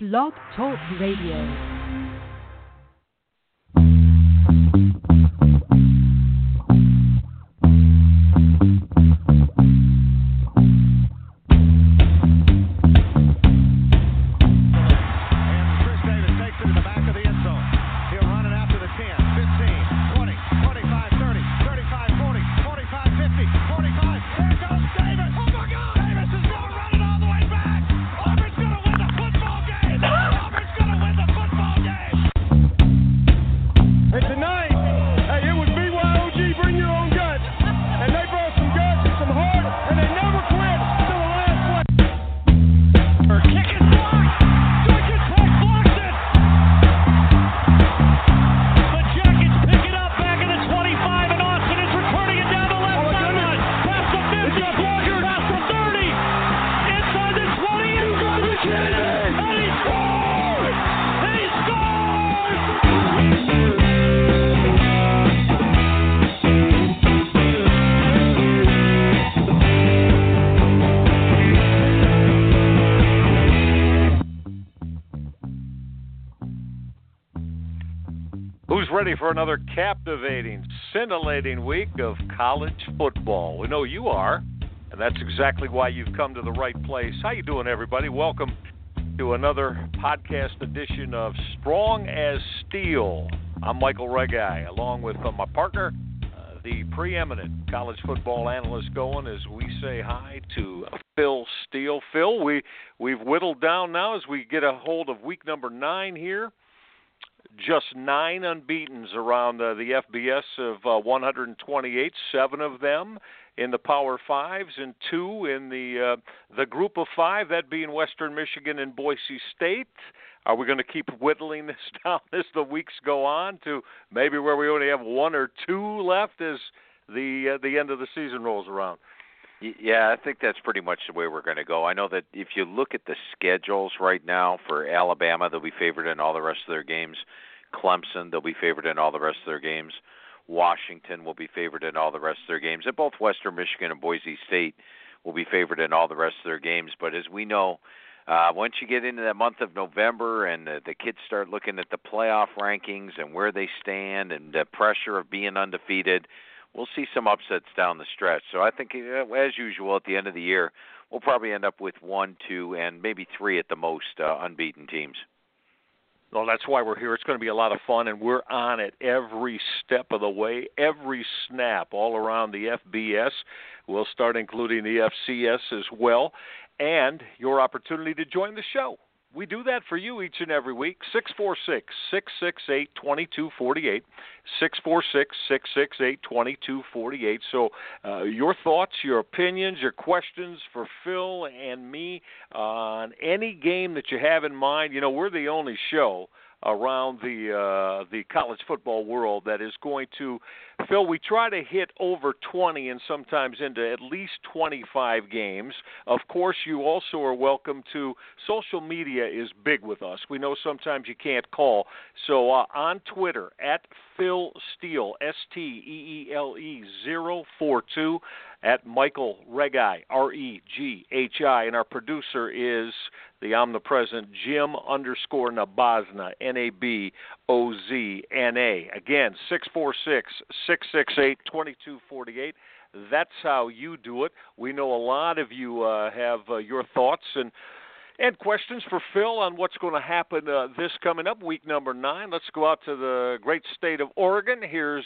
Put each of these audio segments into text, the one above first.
Blog Talk Radio. Ready for another captivating, scintillating week of college football. We know you are, and that's exactly why you've come to the right place. How you doing, everybody? Welcome to another podcast edition of Strong as Steel. I'm Michael Reghi, along with my partner, the preeminent college football analyst going, as we say hi to Phil Steele. Phil, we've whittled down now as we get a hold of week number 9 here. Just 9 unbeatens around the FBS of 128, 7 of them in the Power Fives and 2 in the Group of 5, that being Western Michigan and Boise State. Are we going to keep whittling this down as the weeks go on to maybe where we only have 1 or 2 left as the end of the season rolls around? Yeah, I think that's pretty much the way we're going to go. I know that if you look at the schedules right now for Alabama, they'll be favored in all the rest of their games. Clemson, they'll be favored in all the rest of their games. Washington will be favored in all the rest of their games. And both Western Michigan and Boise State will be favored in all the rest of their games. But as we know, once you get into that month of November and the kids start looking at the playoff rankings and where they stand and the pressure of being undefeated, we'll see some upsets down the stretch. So I think, as usual, at the end of the year, we'll probably end up with 1, 2, and maybe 3 at the most unbeaten teams. Well, that's why we're here. It's going to be a lot of fun, and we're on it every step of the way, every snap all around the FBS. We'll start including the FCS as well, and your opportunity to join the show. We do that for you each and every week. 646-668-2248. 646-668-2248. So your thoughts, your opinions, your questions for Phil and me on any game that you have in mind. You know, we're the only show around the college football world that is going to, Phil, we try to hit over 20 and sometimes into at least 25 games. Of course, you also are welcome to, social media is big with us. We know sometimes you can't call. So on Twitter, at Phil Steele, S-T-E-E-L-E 042, at Michael Reghi, R-E-G-H-I, and our producer is the omnipresent Jim _ Nabozna, N-A-B-O-Z-N-A. Again, 646-668-2248. That's how you do it. We know a lot of you have your thoughts and questions for Phil on what's going to happen this coming up, week number 9. Let's go out to the great state of Oregon. Here's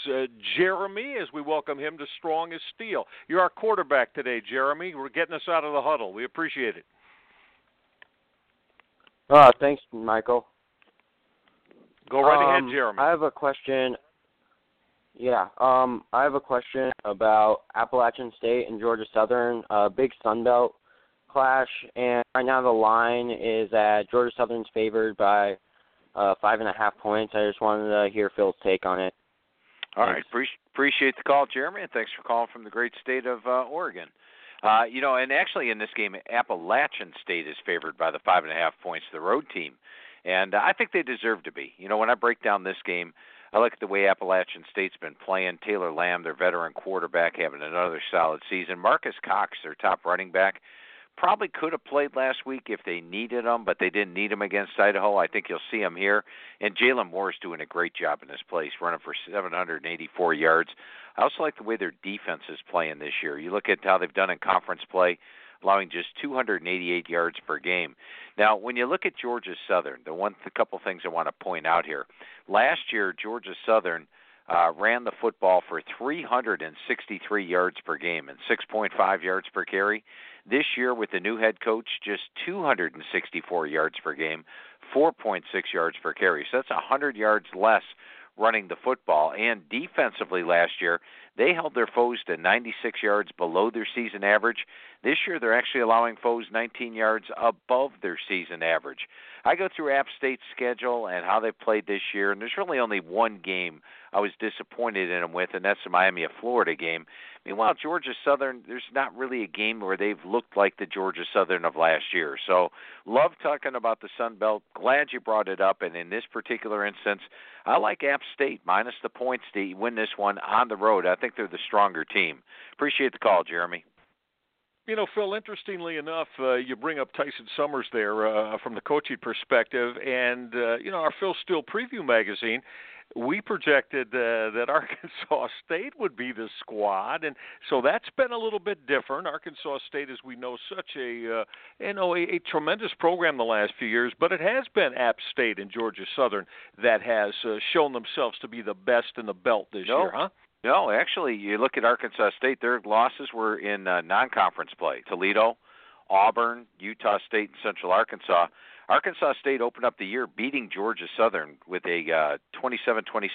Jeremy as we welcome him to Strong as Steel. You're our quarterback today, Jeremy. We're getting us out of the huddle. We appreciate it. Thanks, Michael. Go right ahead, Jeremy. I have a question. Yeah, I have a question about Appalachian State and Georgia Southern, big Sun Belt clash, and right now the line is that Georgia Southern's favored by 5.5 points. I just wanted to hear Phil's take on it. All right, appreciate the call, Jeremy, and thanks for calling from the great state of Oregon. You know, and actually in this game, Appalachian State is favored by the 5.5 points, the road team, and I think they deserve to be. You know, when I break down this game, I look at the way Appalachian State's been playing. Taylor Lamb, their veteran quarterback, having another solid season. Marcus Cox, their top running back, Probably could have played last week if they needed him, but they didn't need him against Idaho. I think you'll see him here. And Jalen Moore's doing a great job in this place, running for 784 yards. I also like the way their defense is playing this year. You look at how they've done in conference play, allowing just 288 yards per game. Now, when you look at Georgia Southern, the couple things I want to point out here. Last year, Georgia Southern ran the football for 363 yards per game and 6.5 yards per carry. This year, with the new head coach, just 264 yards per game, 4.6 yards per carry. So that's 100 yards less running the football. And defensively last year, they held their foes to 96 yards below their season average. This year, they're actually allowing foes 19 yards above their season average. I go through App State's schedule and how they've played this year, and there's really only one game I was disappointed in them with, and that's the Miami of Florida game. Meanwhile, Georgia Southern, there's not really a game where they've looked like the Georgia Southern of last year. So love talking about the Sun Belt. Glad you brought it up. And in this particular instance, I like App State minus the points to win this one on the road. I think they're the stronger team. Appreciate the call, Jeremy. You know, Phil, interestingly enough, you bring up Tyson Summers there from the coaching perspective. And, you know, our Phil Steele preview magazine, we projected that Arkansas State would be the squad. And so that's been a little bit different. Arkansas State, as we know, such a tremendous program the last few years. But it has been App State and Georgia Southern that has shown themselves to be the best in the belt this year, huh? No, actually, you look at Arkansas State, their losses were in non-conference play. Toledo, Auburn, Utah State, and Central Arkansas. Arkansas State opened up the year beating Georgia Southern with a 27-26,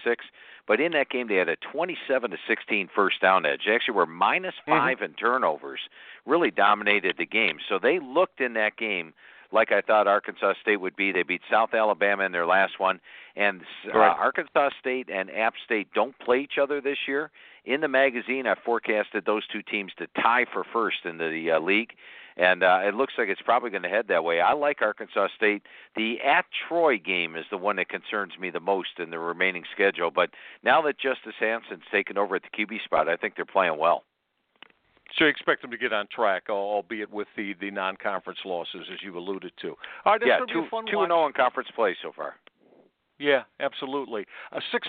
but in that game they had a 27-16 first down edge. They actually were minus 5 in turnovers, really dominated the game. So they looked in that game like I thought Arkansas State would be. They beat South Alabama in their last one. And Arkansas State and App State don't play each other this year. In the magazine, I forecasted those two teams to tie for first in the league. And it looks like it's probably going to head that way. I like Arkansas State. The at Troy game is the one that concerns me the most in the remaining schedule. But now that Justice Hanson's taken over at the QB spot, I think they're playing well. So you expect them to get on track, albeit with the non-conference losses, as you alluded to. All right, yeah, 2-0 in conference play so far. Yeah, absolutely.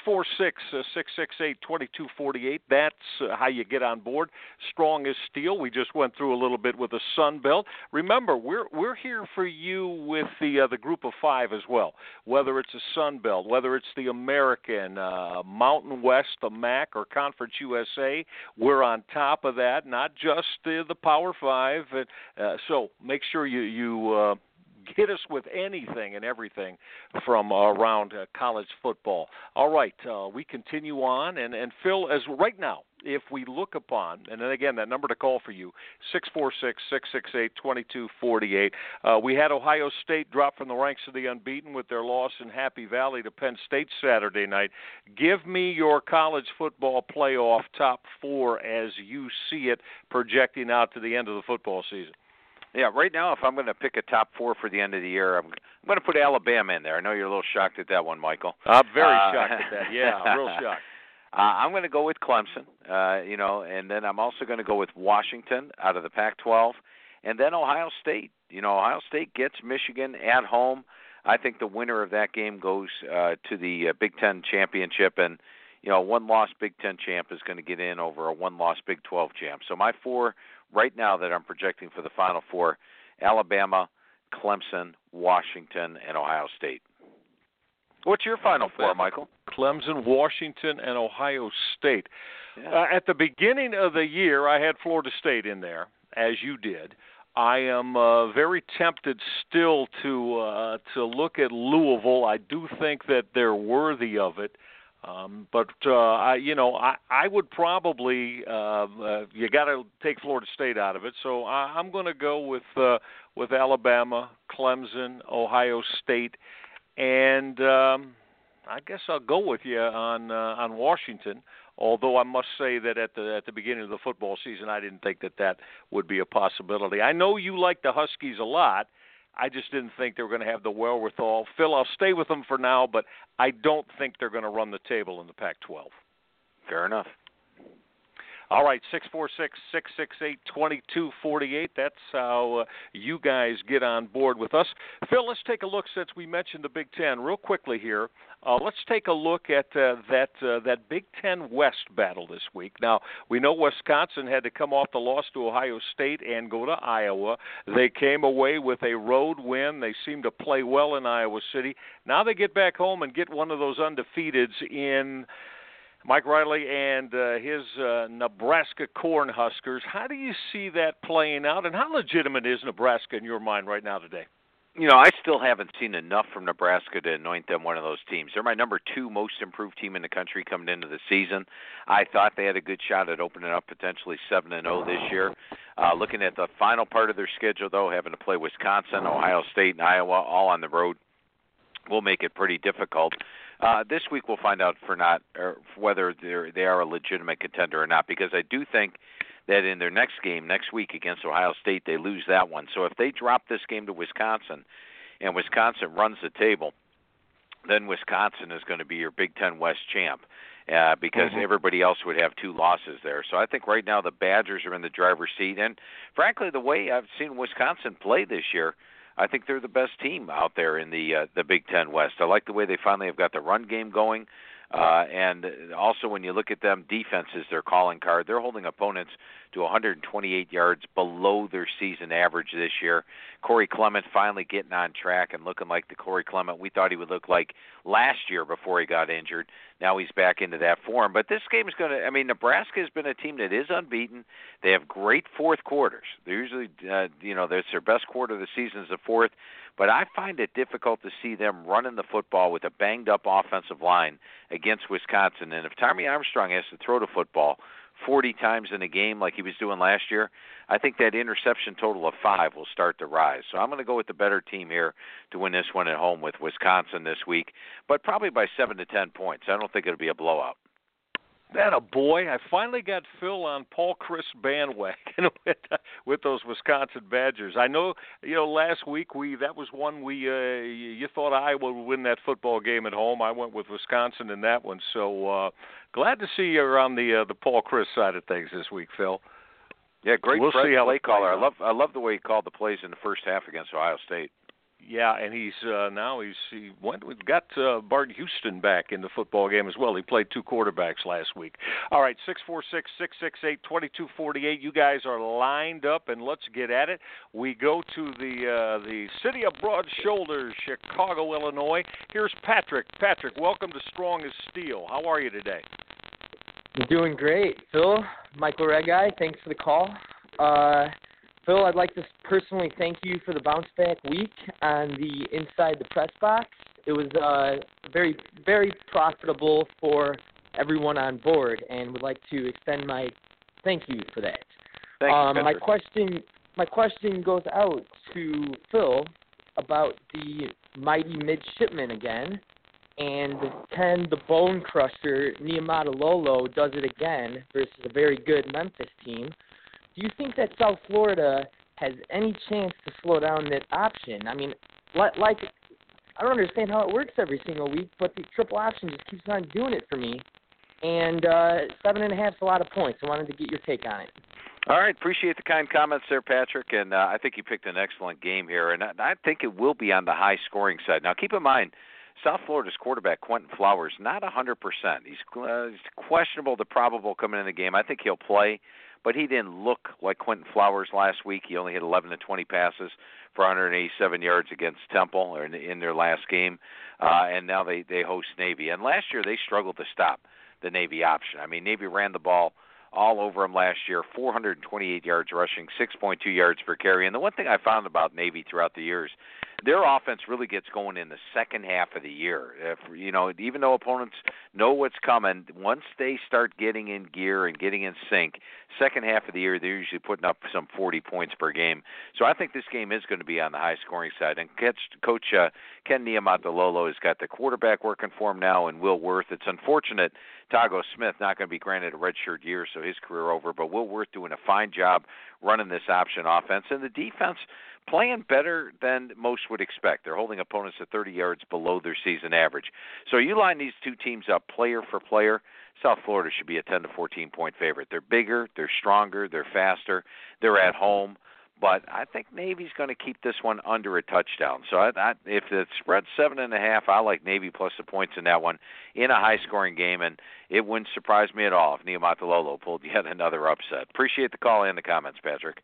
646-668-2248, that's how you get on board. Strong as steel. We just went through a little bit with the Sun Belt. Remember, we're here for you with the Group of Five as well, whether it's the Sun Belt, whether it's the American, Mountain West, the MAC, or Conference USA. We're on top of that, not just the Power Five. So make sure you hit us with anything and everything from around college football. All right, we continue on. And Phil, as right now, if we look upon, and then again, that number to call for you, 646-668-2248. We had Ohio State drop from the ranks of the unbeaten with their loss in Happy Valley to Penn State Saturday night. Give me your college football playoff top four as you see it projecting out to the end of the football season. Yeah, right now, if I'm going to pick a top four for the end of the year, I'm going to put Alabama in there. I know you're a little shocked at that one, Michael. I'm very shocked at that. Yeah, I'm real shocked. I'm going to go with Clemson, and then I'm also going to go with Washington out of the Pac-12, and then Ohio State. You know, Ohio State gets Michigan at home. I think the winner of that game goes to the Big Ten championship, and, you know, one-loss Big Ten champ is going to get in over a one-loss Big 12 champ. So my four right now that I'm projecting for the Final Four, Alabama, Clemson, Washington, and Ohio State. What's your Final Four, Michael? Clemson, Washington, and Ohio State. Yeah. At the beginning of the year, I had Florida State in there, as you did. I am very tempted still to look at Louisville. I do think that they're worthy of it. I would probably you got to take Florida State out of it, so I'm going to go with Alabama, Clemson, Ohio State, and I guess I'll go with you on Washington. Although I must say that at the beginning of the football season, I didn't think that would be a possibility. I know you like the Huskies a lot. I just didn't think they were going to have the wherewithal. Phil, I'll stay with them for now, but I don't think they're going to run the table in the Pac-12. Fair enough. All right, 646-668-2248. That's how you guys get on board with us. Phil, let's take a look, since we mentioned the Big Ten real quickly here. Let's take a look at that Big Ten West battle this week. Now, we know Wisconsin had to come off the loss to Ohio State and go to Iowa. They came away with a road win. They seemed to play well in Iowa City. Now they get back home and get one of those undefeateds in Mike Riley and his Nebraska Cornhuskers. How do you see that playing out, and how legitimate is Nebraska in your mind right now today? You know, I still haven't seen enough from Nebraska to anoint them one of those teams. They're my number 2 most improved team in the country coming into the season. I thought they had a good shot at opening up potentially 7-0 this year. Looking at the final part of their schedule, though, having to play Wisconsin, Ohio State, and Iowa all on the road will make it pretty difficult. This week we'll find out whether they are a legitimate contender or not, because I do think that in their next game next week against Ohio State, they lose that one. So if they drop this game to Wisconsin and Wisconsin runs the table, then Wisconsin is going to be your Big Ten West champ because everybody else would have 2 losses there. So I think right now the Badgers are in the driver's seat. And, frankly, the way I've seen Wisconsin play this year, I think they're the best team out there in the Big Ten West. I like the way they finally have got the run game going. And also when you look at them, defense is their calling card. They're holding opponents to 128 yards below their season average this year. Corey Clement finally getting on track and looking like the Corey Clement we thought he would look like last year before he got injured. Now he's back into that form. But this game is Nebraska has been a team that is unbeaten. They have great fourth quarters. They're usually, that's their best quarter of the season is the fourth. But I find it difficult to see them running the football with a banged-up offensive line against Wisconsin. And if Tommy Armstrong has to throw the football 40 times in a game like he was doing last year, I think that interception total of 5 will start to rise. So I'm going to go with the better team here to win this one at home with Wisconsin this week, but probably by 7 to 10 points. I don't think it'll be a blowout. Atta boy. I finally got Phil on Paul Chryst bandwagon with those Wisconsin Badgers. I know, last week you thought Iowa would win that football game at home. I went with Wisconsin in that one. So glad to see you're on the Paul Chryst side of things this week, Phil. Yeah, great play caller. I love the way he called the plays in the first half against Ohio State. Yeah, and he's now we've got Bart Houston back in the football game as well. He played 2 quarterbacks last week. All right, 646-668-2248. You guys are lined up, and let's get at it. We go to the city of Broad Shoulders, Chicago, Illinois. Here's Patrick. Patrick, welcome to Strong as Steel. How are you today? I'm doing great, Phil. Michael Reghi, thanks for the call. Phil, I'd like to personally thank you for the bounce-back week on the Inside the Press Box. It was very, very profitable for everyone on board, and would like to extend my thank you for that. Thanks, my question goes out to Phil about the mighty midshipman again, and Ken the Bone Crusher Niumatalolo does it again versus a very good Memphis team. Do you think that South Florida has any chance to slow down that option? I mean, I don't understand how it works every single week, but the triple option just keeps on doing it for me. And 7.5 is a lot of points. I wanted to get your take on it. All right, appreciate the kind comments there, Patrick. And I think you picked an excellent game here. And I think it will be on the high-scoring side. Now, keep in mind, South Florida's quarterback, Quentin Flowers, not 100%. He's questionable to probable coming in the game. I think he'll play, but he didn't look like Quentin Flowers last week. He only had 11 to 20 passes for 187 yards against Temple in their last game, and now they host Navy. And last year they struggled to stop the Navy option. I mean, Navy ran the ball all over him last year, 428 yards rushing, 6.2 yards per carry. And the one thing I found about Navy throughout the years, their offense really gets going in the second half of the year. Even though opponents know what's coming, once they start getting in gear and getting in sync, second half of the year, they're usually putting up some 40 points per game. So I think this game is going to be on the high-scoring side. And Coach Ken Niumatalolo has got the quarterback working for him now, and Will Worth. It's unfortunate Tago Smith not going to be granted a redshirt year, so his career over. But Will Worth doing a fine job running this option offense, and the defense playing better than most would expect. They're holding opponents to 30 yards below their season average. So you line these two teams up player for player, South Florida should be a 10 to 14-point favorite. They're bigger, they're stronger, they're faster, they're at home. But I think Navy's going to keep this one under a touchdown. So if the spread's 7.5, I like Navy plus the points in that one in a high-scoring game, and it wouldn't surprise me at all if Niumatalolo pulled yet another upset. Appreciate the call and the comments, Patrick.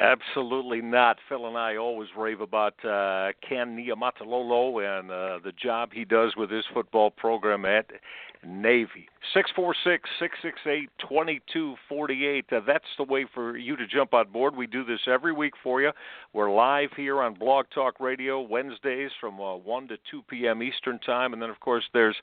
Absolutely not. Phil and I always rave about Ken Niumatalolo and the job he does with his football program at Navy. 646-668-2248. That's the way for you to jump on board. We do this every week for you. We're live here on Blog Talk Radio Wednesdays from 1 to 2 p.m. Eastern Time. And then, of course, there's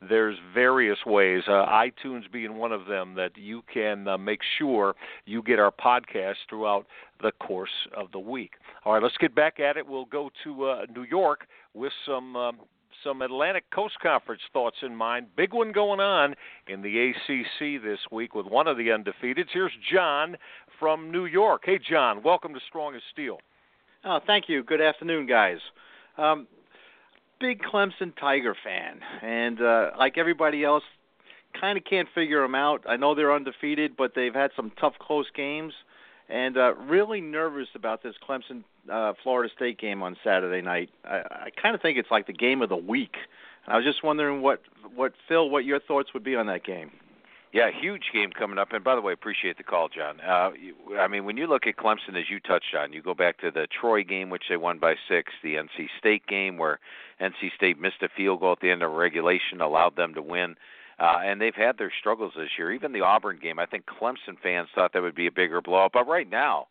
various ways, iTunes being one of them, that you can make sure you get our podcast throughout the course of the week. All right, let's get back at it. We'll go to New York with some Atlantic Coast Conference thoughts in mind. Big one going on in the ACC this week with one of the undefeateds. Here's John from New York. Hey, John, welcome to Strong as Steel. Oh, thank you. Good afternoon, guys. Big Clemson Tiger fan, and like everybody else, kind of can't figure them out. I know they're undefeated, but they've had some tough, close games, and really nervous about this Clemson Florida State game on Saturday night. I kind of think it's like the game of the week. And I was just wondering what Phil, your thoughts would be on that game. Yeah, huge game coming up. And, by the way, appreciate the call, John. I mean, when you look at Clemson, as you touched on, you go back to the Troy game, which they won by 6, the NC State game where NC State missed a field goal at the end of regulation, allowed them to win. And they've had their struggles this year. Even the Auburn game, I think Clemson fans thought that would be a bigger blowout. But right now,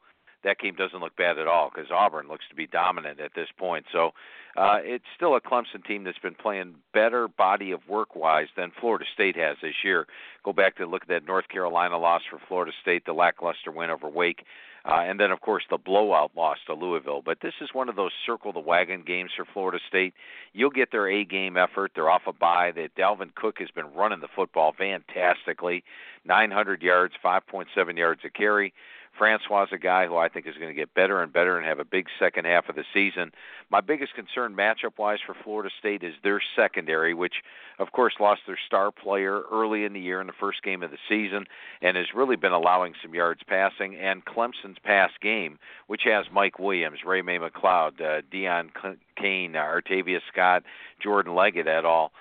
that game doesn't look bad at all because Auburn looks to be dominant at this point. So it's still a Clemson team that's been playing better body of work-wise than Florida State has this year. Go back to look at that North Carolina loss for Florida State, the lackluster win over Wake, and then, of course, the blowout loss to Louisville. But this is one of those circle-the-wagon games for Florida State. You'll get their A-game effort. They're off a bye. Dalvin Cook has been running the football fantastically, 900 yards, 5.7 yards a carry. Francois is a guy who I think is going to get better and better and have a big second half of the season. My biggest concern matchup-wise for Florida State is their secondary, which, of course, lost their star player early in the year in the first game of the season and has really been allowing some yards passing. And Clemson's pass game, which has Mike Williams, Ray May McLeod, Deion Cain, Artavia Scott, Jordan Leggett et al.,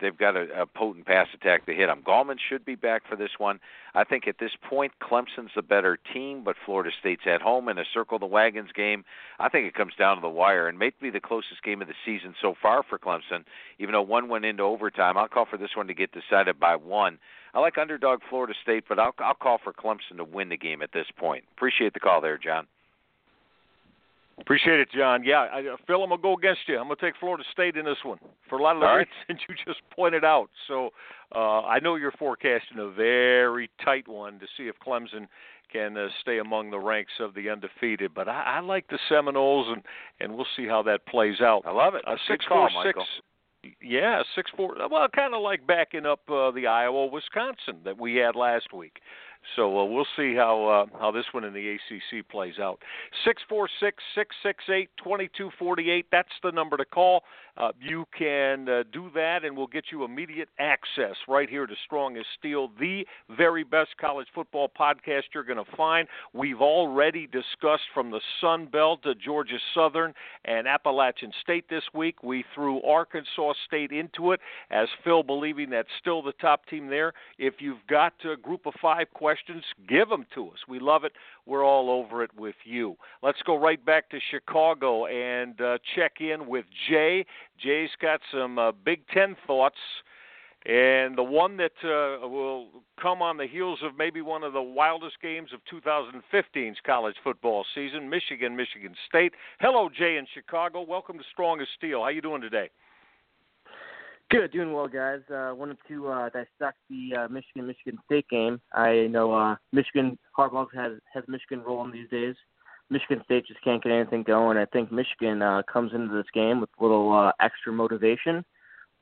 they've got a potent pass attack to hit them. Gallman should be back for this one. I think at this point, Clemson's the better team, but Florida State's at home in a circle-the-wagons game. I think it comes down to the wire, and may be the closest game of the season so far for Clemson, even though one went into overtime. I'll call for this one to get decided by one. I like underdog Florida State, but I'll call for Clemson to win the game at this point. Appreciate the call there, John. Appreciate it, John. Yeah, Phil, I'm going to go against you. I'm going to take Florida State in this one for a lot of the reasons you just pointed out. So I know you're forecasting a very tight one to see if Clemson can stay among the ranks of the undefeated. But I like the Seminoles, and we'll see how that plays out. I love it. Michael. Yeah, 6-4. Well, kind of like backing up the Iowa-Wisconsin that we had last week. So we'll see how this one in the ACC plays out. 646-668-2248. That's the number to call. You can do that, and we'll get you immediate access right here to Strong as Steel, the very best college football podcast you're going to find. We've already discussed from the Sun Belt to Georgia Southern and Appalachian State this week. We threw Arkansas State into it, as Phil believing that's still the top team there. If you've got a group of 5 questions, give them to us. We love it. We're all over it with you. Let's go right back to Chicago and check in with Jay. Jay's got some Big Ten thoughts, and the one that will come on the heels of maybe one of the wildest games of 2015's college football season, Michigan State. Hello, Jay in Chicago. Welcome to Strong as Steel. How you doing today? Good, doing well, guys. Wanted to dissect the Michigan State game. I know Michigan Harbaugh has Michigan rolling these days. Michigan State just can't get anything going. I think Michigan comes into this game with a little extra motivation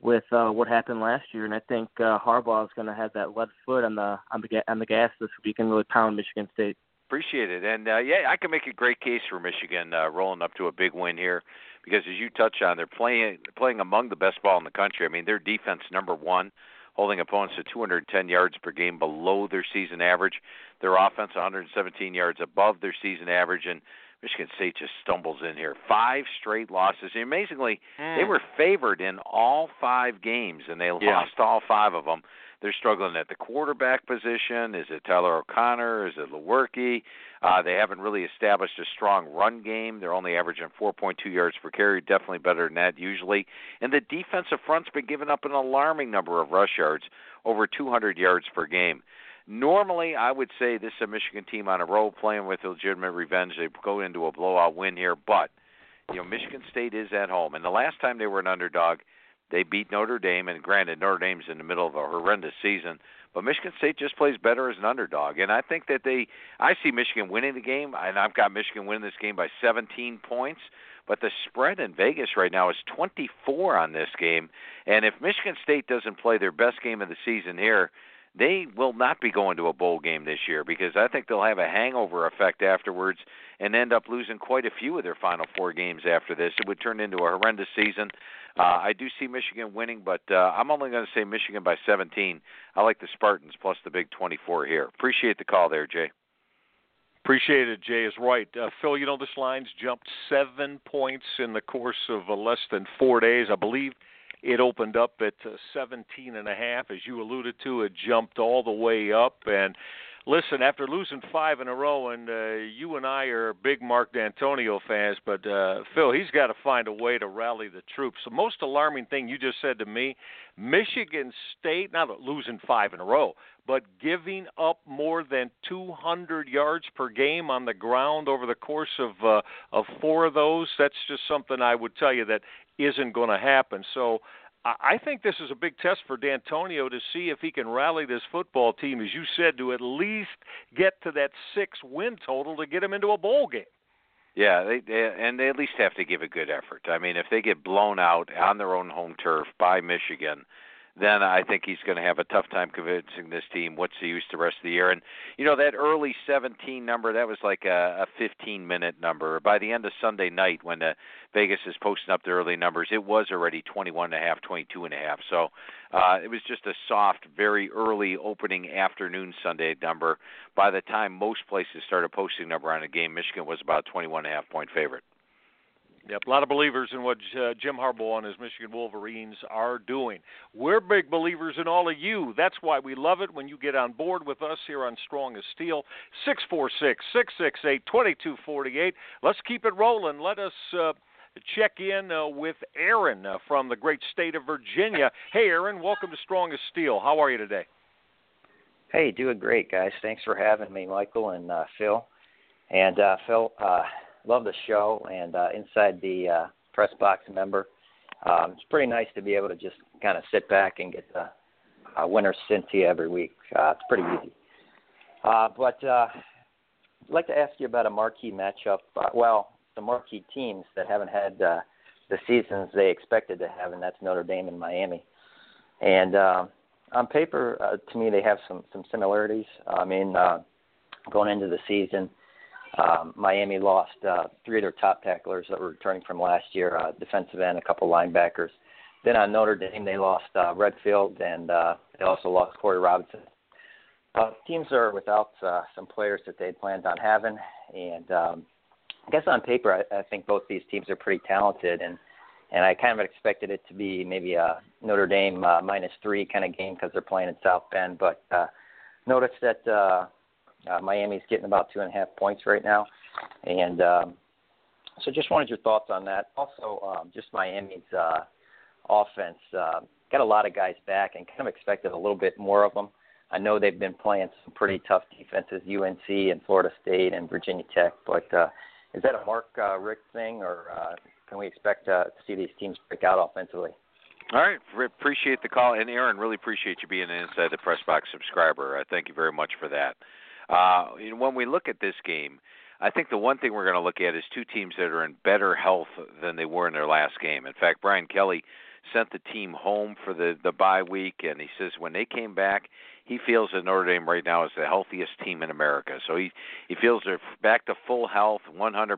with what happened last year, and I think Harbaugh is going to have that lead foot on the gas this week and really pound Michigan State. Appreciate it. And, yeah, I can make a great case for Michigan rolling up to a big win here because, as you touched on, they're playing among the best ball in the country. I mean, their defense, number one, holding opponents to 210 yards per game below their season average. Their offense, 117 yards above their season average. And Michigan State just stumbles in here. 5 straight losses. And amazingly, they were favored in all 5 games, and they lost all 5 of them. They're struggling at the quarterback position. Is it Tyler O'Connor? Is it Lewerke? They haven't really established a strong run game. They're only averaging 4.2 yards per carry, definitely better than that usually. And the defensive front's been giving up an alarming number of rush yards, over 200 yards per game. Normally, I would say this is a Michigan team on a roll playing with legitimate revenge. They go into a blowout win here, but you know Michigan State is at home. And the last time they were an underdog, they beat Notre Dame. And granted, Notre Dame's in the middle of a horrendous season, but Michigan State just plays better as an underdog. And I think that I see Michigan winning the game, and I've got Michigan winning this game by 17 points. But the spread in Vegas right now is 24 on this game. And if Michigan State doesn't play their best game of the season here, they will not be going to a bowl game this year because I think they'll have a hangover effect afterwards and end up losing quite a few of their final 4 games after this. It would turn into a horrendous season. I do see Michigan winning, but I'm only going to say Michigan by 17. I like the Spartans plus the big 24 here. Appreciate the call there, Jay. Appreciate it. Jay is right. Phil, you know, this line's jumped 7 points in the course of less than 4 days, I believe. It opened up at 17.5, as you alluded to. It jumped all the way up. And listen, after losing 5 in a row, and you and I are big Mark D'Antonio fans, but Phil, he's got to find a way to rally the troops. The most alarming thing you just said to me, Michigan State, not losing 5 in a row, but giving up more than 200 yards per game on the ground over the course of 4 of those, that's just something I would tell you that isn't going to happen. So I think this is a big test for D'Antonio to see if he can rally this football team, as you said, to at least get to that 6 win total to get him into a bowl game. Yeah, they at least have to give a good effort. I mean, if they get blown out on their own home turf by Michigan, then I think he's going to have a tough time convincing this team what's the use the rest of the year. And, you know, that early 17 number, that was like a 15-minute number. By the end of Sunday night when Vegas is posting up the early numbers, it was already 21.5, 22.5. So it was just a soft, very early opening afternoon Sunday number. By the time most places started posting number on a game, Michigan was about a 21.5-point favorite. Yep, a lot of believers in what Jim Harbaugh and his Michigan Wolverines are doing. We're big believers in all of you. That's why we love it when you get on board with us here on Strong as Steel, 646-668-2248. Let's keep it rolling. Let us check in with Aaron from the great state of Virginia. Hey, Aaron, welcome to Strong as Steel. How are you today? Hey, doing great, guys. Thanks for having me, Michael and Phil. And Phil, love the show, and inside the press box member, it's pretty nice to be able to just kind of sit back and get the winner sent to you every week. It's pretty easy. But I'd like to ask you about a marquee matchup. The marquee teams that haven't had the seasons they expected to have, and that's Notre Dame and Miami. And on paper, to me, they have some similarities. I mean, going into the season, Miami lost 3 of their top tacklers that were returning from last year, defensive end, a couple linebackers. Then on Notre Dame, they lost Redfield, and they also lost Corey Robinson. Teams are without some players that they planned on having, and I guess on paper, I think both these teams are pretty talented, and I kind of expected it to be maybe a Notre Dame -3 kind of game because they're playing in South Bend, but noticed that Miami's getting about 2.5 points right now. And so just wanted your thoughts on that. Also, just Miami's offense. Got a lot of guys back and kind of expected a little bit more of them. I know they've been playing some pretty tough defenses, UNC and Florida State and Virginia Tech. But is that a Mark Richt thing, or can we expect to see these teams break out offensively? All right. Appreciate the call. And, Aaron, really appreciate you being an Inside the Press Box subscriber. Thank you very much for that. When we look at this game, I think the one thing we're going to look at is two teams that are in better health than they were in their last game. In fact, Brian Kelly sent the team home for the bye week, and he says when they came back, he feels that Notre Dame right now is the healthiest team in America. So he feels they're back to full health, 100%.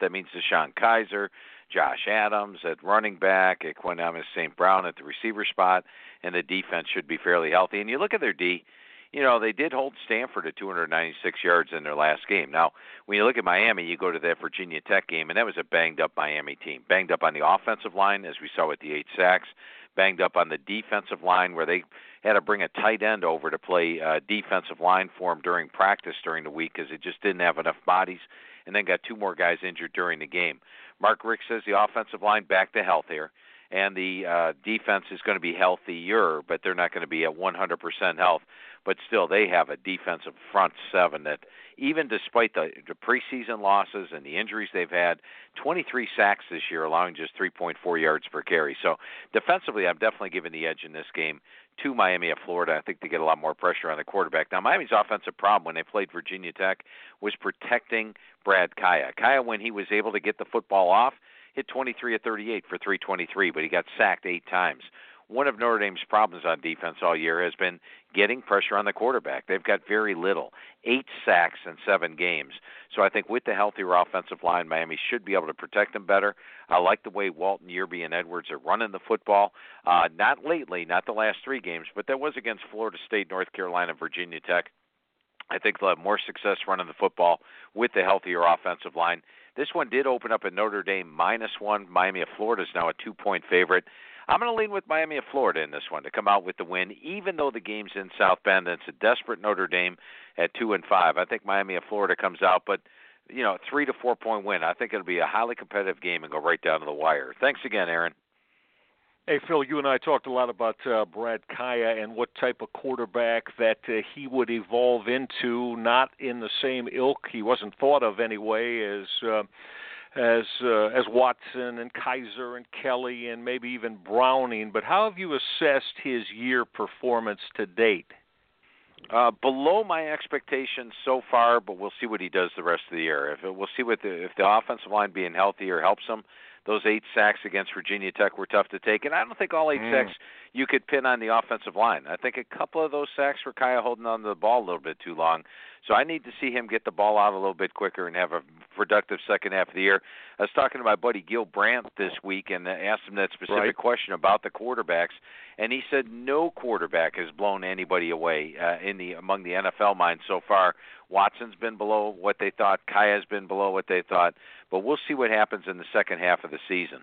That means DeShone Kizer, Josh Adams at running back, Equanimeous St. Brown at the receiver spot, and the defense should be fairly healthy. And you look at their D, you know, they did hold Stanford to 296 yards in their last game. Now, when you look at Miami, you go to that Virginia Tech game, and that was a banged-up Miami team. Banged up on the offensive line, as we saw with the 8 sacks. Banged up on the defensive line, where they had to bring a tight end over to play defensive line for him during practice during the week because they just didn't have enough bodies, and then got 2 more guys injured during the game. Mark Richt says the offensive line back to health here, and the defense is going to be healthier, but they're not going to be at 100% health. But still, they have a defensive front seven that, even despite the preseason losses and the injuries they've had, 23 sacks this year, allowing just 3.4 yards per carry. So defensively, I'm definitely giving the edge in this game to Miami of Florida. I think they get a lot more pressure on the quarterback. Now, Miami's offensive problem when they played Virginia Tech was protecting Brad Kaaya. Kaaya, when he was able to get the football off, hit 23 of 38 for 323, but he got sacked 8 times. One of Notre Dame's problems on defense all year has been getting pressure on the quarterback. They've got very little, 8 sacks in 7 games. So I think with the healthier offensive line, Miami should be able to protect them better. I like the way Walton, Yerby, and Edwards are running the football. Not lately, not the last 3 games, but that was against Florida State, North Carolina, Virginia Tech. I think they'll have more success running the football with the healthier offensive line. This one did open up at Notre Dame -1. Miami of Florida is now a 2-point favorite. I'm going to lean with Miami of Florida in this one to come out with the win, even though the game's in South Bend. It's a desperate Notre Dame at 2-5. I think Miami of Florida comes out, but, you know, 3- to 4-point win. I think it'll be a highly competitive game and go right down to the wire. Thanks again, Aaron. Hey, Phil, you and I talked a lot about Brad Kaaya and what type of quarterback that he would evolve into, not in the same ilk. He wasn't thought of anyway as Watson and Kizer and Kelly and maybe even Browning. But how have you assessed his year performance to date? Below my expectations so far, but we'll see what he does the rest of the year. We'll see if the offensive line being healthier helps him. Those 8 sacks against Virginia Tech were tough to take, and I don't think all 8 sacks you could pin on the offensive line. I think a couple of those sacks were Kaaya holding on to the ball a little bit too long. So I need to see him get the ball out a little bit quicker and have a productive second half of the year. I was talking to my buddy Gil Brandt this week and asked him that specific question about the quarterbacks, and he said no quarterback has blown anybody away among the NFL minds so far. Watson's been below what they thought. Kaia's been below what they thought. But we'll see what happens in the second half of the season.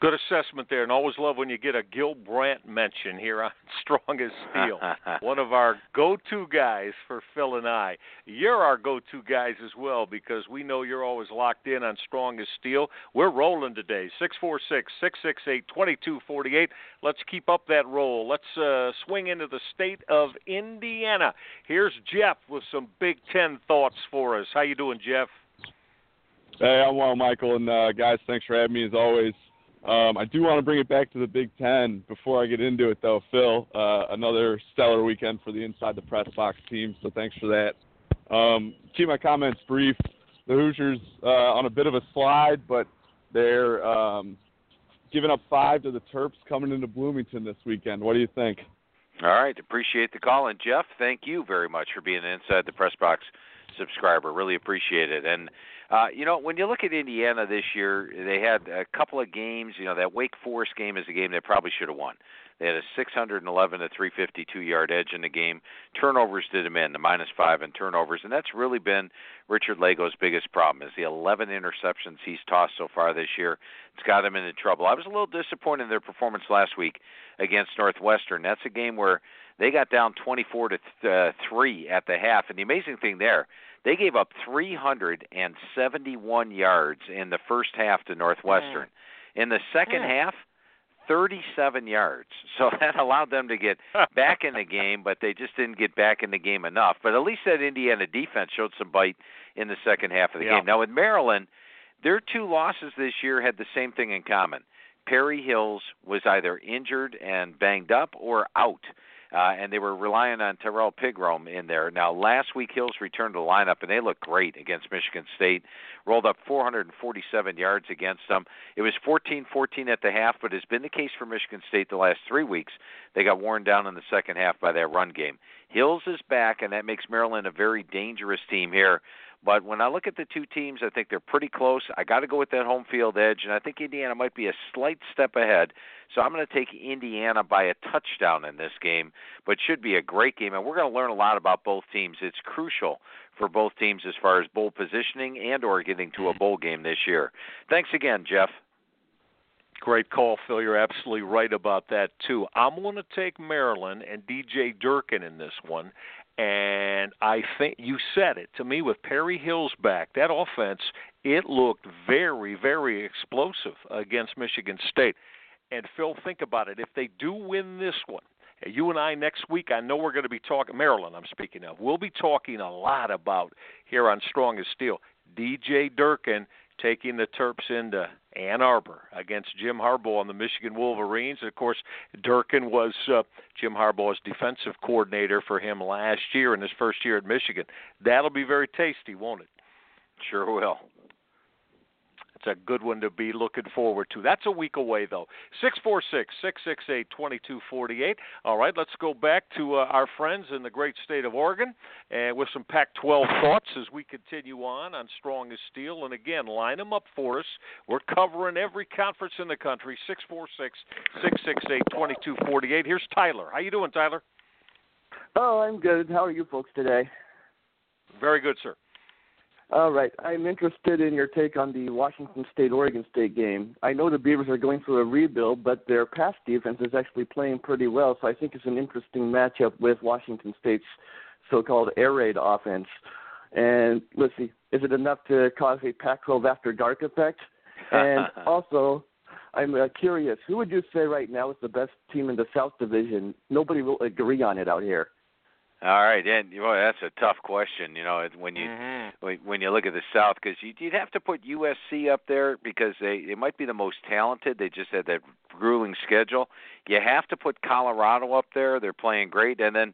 Good assessment there, and always love when you get a Gil Brandt mention here on Strong as Steel. One of our go-to guys for Phil and I. You're our go-to guys as well because we know you're always locked in on Strong as Steel. We're rolling today, 646-668-2248. Let's keep up that roll. Let's swing into the state of Indiana. Here's Jeff with some Big Ten thoughts for us. How you doing, Jeff? Hey, I'm well, Michael, and guys, thanks for having me as always. I do want to bring it back to the Big Ten before I get into it, though, Phil. Another stellar weekend for the Inside the Press Box team, so thanks for that. Keep my comments brief. The Hoosiers on a bit of a slide, but they're giving up 5 to the Terps coming into Bloomington this weekend. What do you think? All right, appreciate the call. And, Jeff, thank you very much for being an Inside the Press Box subscriber. Really appreciate it. And, you know, when you look at Indiana this year, they had a couple of games. You know, that Wake Forest game is a game they probably should have won. They had a 611 to 352-yard edge in the game. Turnovers did them in, the -5 in turnovers. And that's really been Richard Lego's biggest problem is the 11 interceptions he's tossed so far this year. It's got him into trouble. I was a little disappointed in their performance last week against Northwestern. That's a game where they got down 24-3 at the half. And the amazing thing there, they gave up 371 yards in the first half to Northwestern. In the second half, 37 yards. So that allowed them to get back in the game, but they just didn't get back in the game enough. But at least that Indiana defense showed some bite in the second half of the game. Now with Maryland, their 2 losses this year had the same thing in common. Perry Hills was either injured and banged up or out. and they were relying on Terrell Pigram in there. Now, last week, Hills returned to the lineup, and they looked great against Michigan State, rolled up 447 yards against them. It was 14-14 at the half, but has been the case for Michigan State the last 3 weeks. They got worn down in the second half by that run game. Hills is back, and that makes Maryland a very dangerous team here. But when I look at the two teams, I think they're pretty close. I got to go with that home field edge, and I think Indiana might be a slight step ahead. So I'm going to take Indiana by a touchdown in this game, but should be a great game. And we're going to learn a lot about both teams. It's crucial for both teams as far as bowl positioning and or getting to a bowl game this year. Thanks again, Jeff. Great call, Phil. You're absolutely right about that, too. I'm going to take Maryland and DJ Durkin in this one. And I think you said it to me with Perry Hills back. That offense, it looked very, very explosive against Michigan State. And, Phil, think about it. If they do win this one, you and I next week, I know we're going to be talking – Maryland I'm speaking of. We'll be talking a lot about here on Strong as Steel. D.J. Durkin taking the Terps into Ann Arbor against Jim Harbaugh and the Michigan Wolverines. And, of course, Durkin was Jim Harbaugh's defensive coordinator for him last year in his first year at Michigan. That'll be very tasty, won't it? Sure will. It's a good one to be looking forward to. That's a week away, though. 646-668-2248. All right, let's go back to our friends in the great state of Oregon with some Pac-12 thoughts as we continue on Strong as Steel. And, again, line them up for us. We're covering every conference in the country. 646-668-2248. Here's Tyler. How you doing, Tyler? Oh, I'm good. How are you folks today? Very good, sir. All right. I'm interested in your take on the Washington State-Oregon State game. I know the Beavers are going through a rebuild, but their pass defense is actually playing pretty well, so I think it's an interesting matchup with Washington State's so-called air raid offense. And let's see, is it enough to cause a Pac-12 after dark effect? And also, I'm curious, who would you say right now is the best team in the South Division? Nobody will agree on it out here. All right, and well, that's a tough question. You know, when you look at the South, because you'd have to put USC up there because they might be the most talented. They just had that grueling schedule. You have to put Colorado up there. They're playing great, and then.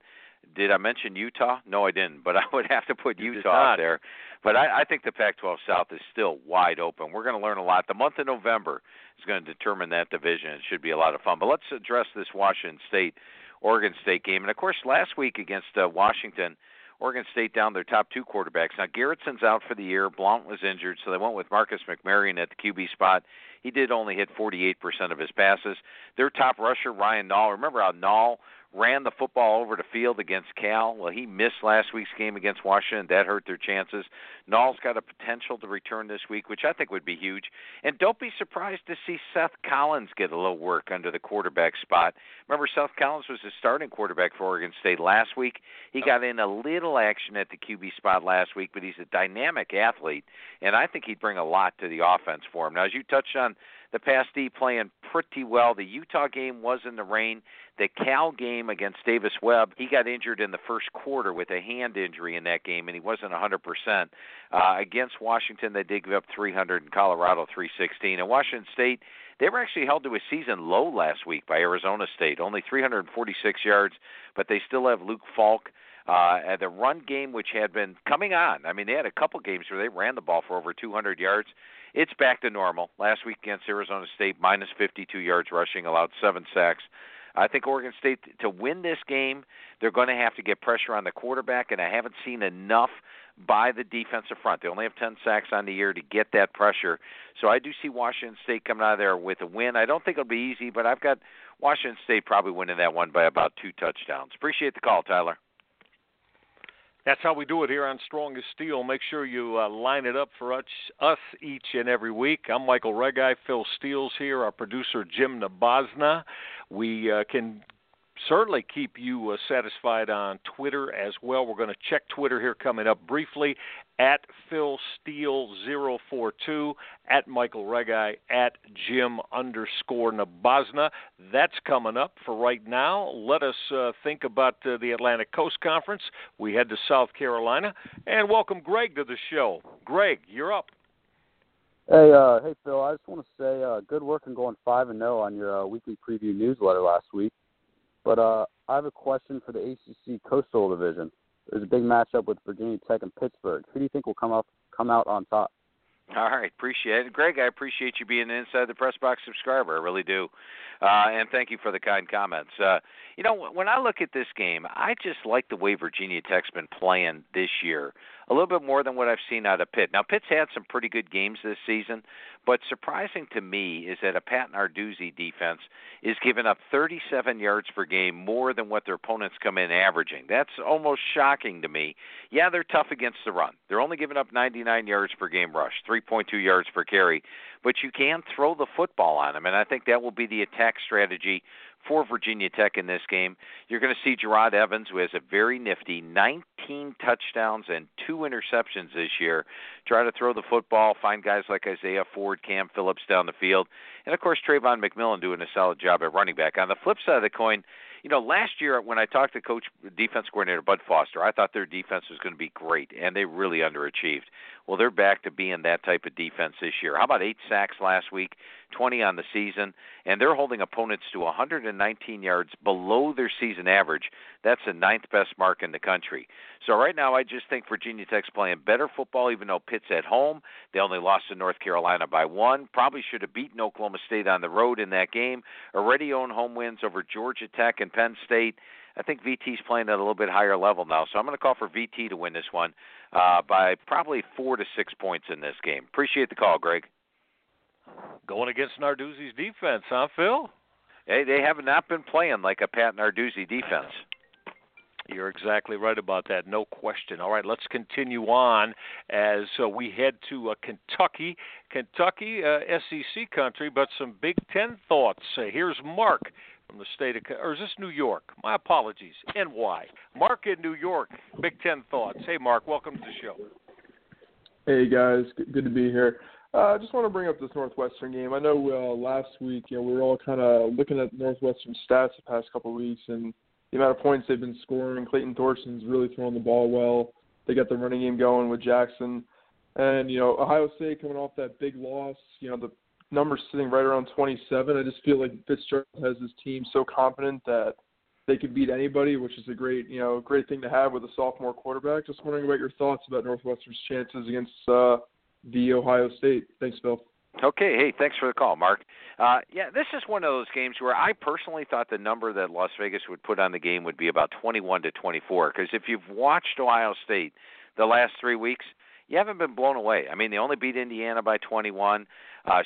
Did I mention Utah? No, I didn't, but I would have to put Utah out there. But I think the Pac-12 South is still wide open. We're going to learn a lot. The month of November is going to determine that division. It should be a lot of fun. But let's address this Washington State-Oregon State game. And, of course, last week against Washington, Oregon State down their top two quarterbacks. Now, Gerretson's out for the year. Blount was injured, so they went with Marcus McMerriam at the QB spot. He did only hit 48% of his passes. Their top rusher, Ryan Nall. Remember how Nall ran the football over the field against Cal. Well, he missed last week's game against Washington. That hurt their chances. Nall's got a potential to return this week, which I think would be huge. And don't be surprised to see Seth Collins get a little work under the quarterback spot. Remember, Seth Collins was the starting quarterback for Oregon State last week. He got in a little action at the QB spot last week, but he's a dynamic athlete, and I think he'd bring a lot to the offense for him. Now, as you touched on, the pass D playing pretty well. The Utah game was in the rain. The Cal game against Davis Webb, he got injured in the first quarter with a hand injury in that game, and he wasn't 100%. Against Washington, they did give up 300, and Colorado 316. And Washington State, they were actually held to a season low last week by Arizona State, only 346 yards, but they still have Luke Falk. The run game, which had been coming on. I mean, they had a couple games where they ran the ball for over 200 yards. It's back to normal. Last week against Arizona State, minus 52 yards rushing, allowed 7 sacks. I think Oregon State, to win this game, they're going to have to get pressure on the quarterback, and I haven't seen enough by the defensive front. They only have 10 sacks on the year to get that pressure. So I do see Washington State coming out of there with a win. I don't think it'll be easy, but I've got Washington State probably winning that one by about 2 touchdowns. Appreciate the call, Tyler. That's how we do it here on Strong as Steel. Make sure you line it up for us each and every week. I'm Michael Reghi. Phil Steele's here. Our producer, Jim Nabozna. We can certainly keep you satisfied on Twitter as well. We're going to check Twitter here coming up briefly. At Phil Steele 042, at Michael Reghi, at Jim _ Nabozna. That's coming up for right now. Let us think about the Atlantic Coast Conference. We head to South Carolina. And welcome Greg to the show. Greg, you're up. Hey, Phil. I just want to say good work in going 5-0 on your weekly preview newsletter last week. But I have a question for the ACC Coastal Division. There's a big matchup with Virginia Tech and Pittsburgh. Who do you think will come out on top? All right, appreciate it. Greg, I appreciate you being an Inside the Press Box subscriber. I really do. And thank you for the kind comments. When I look at this game, I just like the way Virginia Tech's been playing this year, a little bit more than what I've seen out of Pitt. Now, Pitt's had some pretty good games this season, but surprising to me is that a Pat Narduzzi defense is giving up 37 yards per game more than what their opponents come in averaging. That's almost shocking to me. Yeah, they're tough against the run. They're only giving up 99 yards per game rush, 3.2 yards per carry, but you can throw the football on them, and I think that will be the attack strategy for Virginia Tech in this game. You're going to see Gerard Evans, who has a very nifty 19 touchdowns and 2 interceptions this year, try to throw the football, find guys like Isaiah Ford, Cam Phillips down the field, and, of course, Trayvon McMillan doing a solid job at running back. On the flip side of the coin, last year when I talked to Coach Defense Coordinator Bud Foster, I thought their defense was going to be great, and they really underachieved. Well, they're back to being that type of defense this year. How about 8 sacks last week, 20 on the season, and they're holding opponents to 119 yards below their season average. That's the 9th best mark in the country. So right now I just think Virginia Tech's playing better football, even though Pitt's at home. They only lost to North Carolina by 1. Probably should have beaten Oklahoma State on the road in that game. Already own home wins over Georgia Tech and Penn State. I think VT's playing at a little bit higher level now, so I'm going to call for VT to win this one by probably 4 to 6 points in this game. Appreciate the call, Greg. Going against Narduzzi's defense, huh, Phil? Hey, they have not been playing like a Pat Narduzzi defense. You're exactly right about that, no question. All right, let's continue on as we head to Kentucky. Kentucky, SEC country, but some Big Ten thoughts. Here's Mark from the state of, or is this New York? My apologies, NY. Mark in New York, Big Ten thoughts. Hey, Mark, welcome to the show. Hey, guys, good to be here. I just want to bring up this Northwestern game. I know last week we were all kind of looking at Northwestern stats the past couple of weeks and the amount of points they've been scoring. Clayton Thorson's really throwing the ball well. They got the running game going with Jackson. And, Ohio State coming off that big loss, the number's sitting right around 27. I just feel like Fitzgerald has his team so confident that they could beat anybody, which is a great thing to have with a sophomore quarterback. Just wondering about your thoughts about Northwestern's chances against the Ohio State. Thanks, Bill. Okay, hey, thanks for the call, Mark. This is one of those games where I personally thought the number that Las Vegas would put on the game would be about 21 to 24, because if you've watched Ohio State the last 3 weeks, you haven't been blown away. I mean, they only beat Indiana by 21,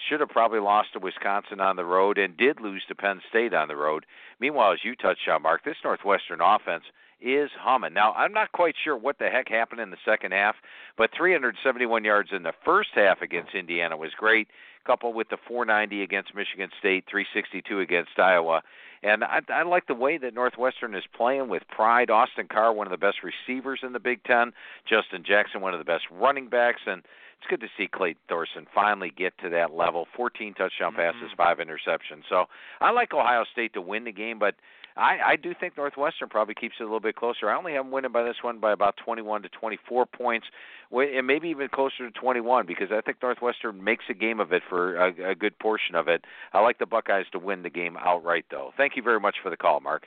should have probably lost to Wisconsin on the road, and did lose to Penn State on the road. Meanwhile, as you touched on, Mark, this Northwestern offense is humming. Now, I'm not quite sure what the heck happened in the second half, but 371 yards in the first half against Indiana was great, coupled with the 490 against Michigan State, 362 against Iowa. And I like the way that Northwestern is playing with pride. Austin Carr, one of the best receivers in the Big Ten. Justin Jackson, one of the best running backs. And it's good to see Clayton Thorson finally get to that level. 14 touchdown passes, 5 interceptions. So I like Ohio State to win the game, but I do think Northwestern probably keeps it a little bit closer. I only have them winning by this one by about 21 to 24 points, and maybe even closer to 21, because I think Northwestern makes a game of it for a good portion of it. I like the Buckeyes to win the game outright, though. Thank you very much for the call, Mark.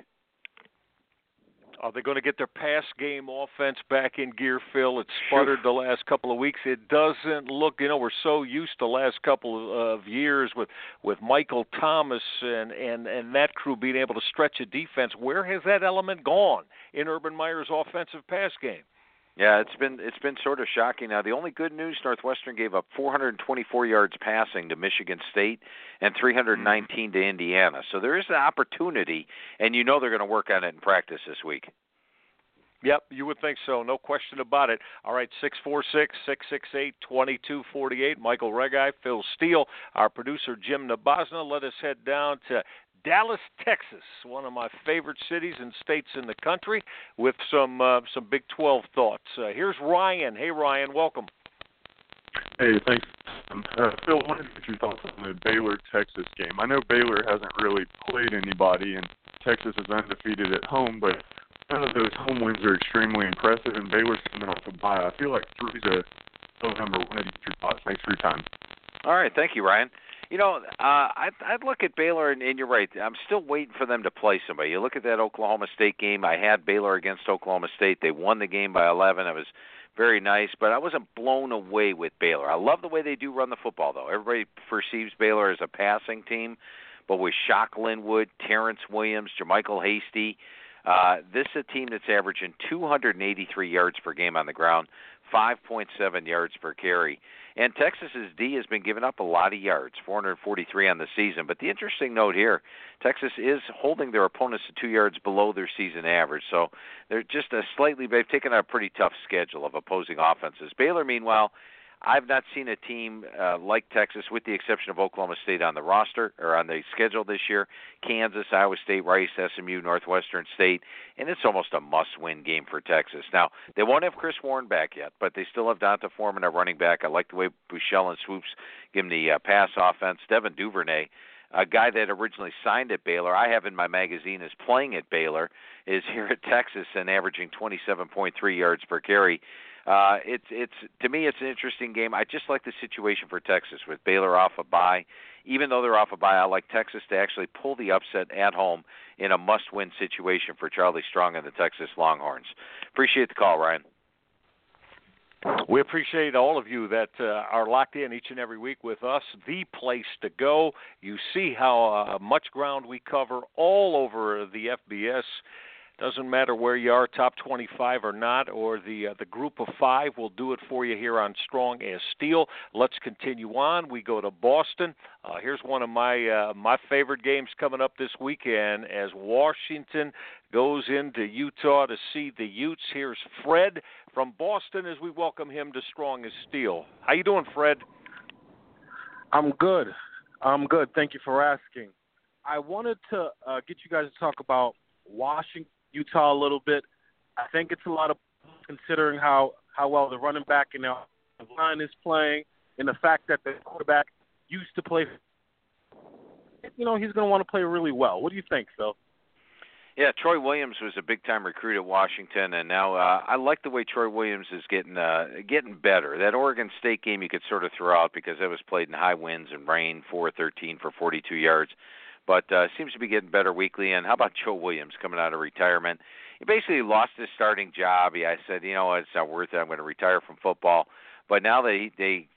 Are they going to get their pass game offense back in gear, Phil? It's sputtered the last couple of weeks. It doesn't look, we're so used to the last couple of years with Michael Thomas and that crew being able to stretch a defense. Where has that element gone in Urban Meyer's offensive pass game? Yeah, it's been sort of shocking. Now, the only good news, Northwestern gave up 424 yards passing to Michigan State and 319 to Indiana. So there is an opportunity, and they're going to work on it in practice this week. Yep, you would think so. No question about it. All right, 646-668-2248. Michael Reghi, Phil Steele, our producer Jim Nabozna. Let us head down to Dallas, Texas, one of my favorite cities and states in the country, with some Big 12 thoughts. Here's Ryan. Hey, Ryan, welcome. Hey, thanks. Phil, I wanted to get your thoughts on the Baylor-Texas game. I know Baylor hasn't really played anybody, and Texas is undefeated at home, but none of those home wins are extremely impressive, and Baylor's coming off a bye. I feel like 3's a low number. I wanted to get your thoughts. Thanks for your time. All right, thank you, Ryan. You know, I'd look at Baylor, and you're right. I'm still waiting for them to play somebody. You look at that Oklahoma State game. I had Baylor against Oklahoma State. They won the game by 11. It was very nice, but I wasn't blown away with Baylor. I love the way they do run the football, though. Everybody perceives Baylor as a passing team, but with Shock Linwood, Terrence Williams, Jermichael Hasty, this is a team that's averaging 283 yards per game on the ground, 5.7 yards per carry. And Texas's D has been giving up a lot of yards, 443 on the season. But the interesting note here, Texas is holding their opponents to 2 yards below their season average. So they're just they've taken a pretty tough schedule of opposing offenses. Baylor, meanwhile, I've not seen a team like Texas, with the exception of Oklahoma State, on the roster or on the schedule this year. Kansas, Iowa State, Rice, SMU, Northwestern State, and it's almost a must-win game for Texas. Now, they won't have Chris Warren back yet, but they still have Donta Foreman, a running back. I like the way Bouchel and Swoops give him the pass offense. Devin Duvernay, a guy that originally signed at Baylor, I have in my magazine as playing at Baylor, is here at Texas and averaging 27.3 yards per carry. It's to me, it's an interesting game. I just like the situation for Texas with Baylor off a bye. Even though they're off a bye, I like Texas to actually pull the upset at home in a must-win situation for Charlie Strong and the Texas Longhorns. Appreciate the call, Ryan. We appreciate all of you that are locked in each and every week with us. The place to go. You see how much ground we cover all over the FBS. Doesn't matter where you are, top 25 or not, or the group of five will do it for you here on Strong as Steel. Let's continue on. We go to Boston. Here's one of my favorite games coming up this weekend as Washington goes into Utah to see the Utes. Here's Fred from Boston as we welcome him to Strong as Steel. How you doing, Fred? I'm good. Thank you for asking. I wanted to get you guys to talk about Washington, Utah a little bit. I think it's a lot of considering how well the running back and the line is playing, and the fact that the quarterback used to play. You know, he's going to want to play really well. What do you think, Phil? Yeah, Troy Williams was a big-time recruit at Washington, and now I like the way Troy Williams is getting better. That Oregon State game you could sort of throw out because that was played in high winds and rain, 413 for 42 yards. But seems to be getting better weekly. And how about Joe Williams coming out of retirement? He basically lost his starting job. I said, you know, it's not worth it. I'm going to retire from football. But now they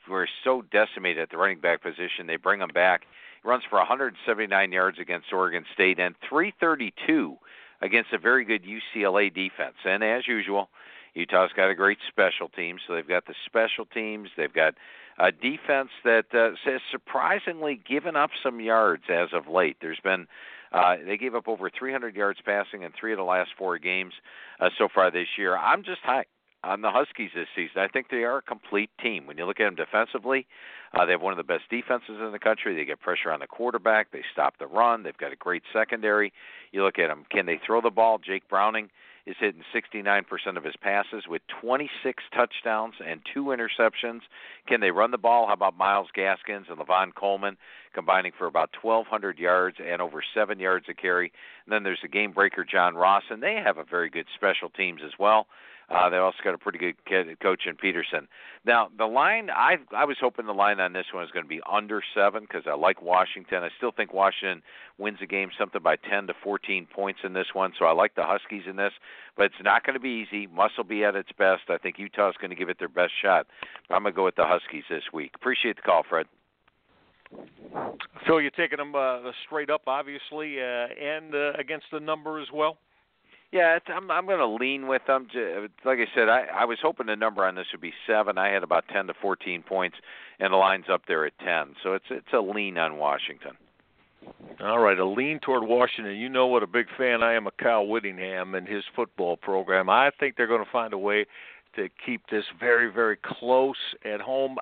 were so decimated at the running back position, they bring him back. He runs for 179 yards against Oregon State and 332 against a very good UCLA defense. And as usual, Utah's got a great special team. So they've got the special teams. They've got a defense that has surprisingly given up some yards as of late. There's been they gave up over 300 yards passing in 3 of the last 4 games so far this year. I'm just high on the Huskies this season. I think they are a complete team. When you look at them defensively, they have one of the best defenses in the country. They get pressure on the quarterback. They stop the run. They've got a great secondary. You look at them, can they throw the ball? Jake Browning is hitting 69% of his passes with 26 touchdowns and 2 interceptions. Can they run the ball? How about Myles Gaskins and Levon Coleman combining for about 1,200 yards and over 7 yards a carry? And then there's the game breaker, John Ross, and they have a very good special teams as well. They also got a pretty good coach in Peterson. Now, the line, I was hoping the line on this one is going to be under 7 because I like Washington. I still think Washington wins the game something by 10 to 14 points in this one, so I like the Huskies in this. But it's not going to be easy. Must be at its best. I think Utah's going to give it their best shot. I'm going to go with the Huskies this week. Appreciate the call, Fred. So you're taking them straight up, obviously, and against the number as well? Yeah, I'm going to lean with them. Like I said, I was hoping the number on this would be 7. I had about 10 to 14 points, and the line's up there at 10. So it's a lean on Washington. All right, a lean toward Washington. You know what a big fan I am of Kyle Whittingham and his football program. I think they're going to find a way to keep this very, very close at home.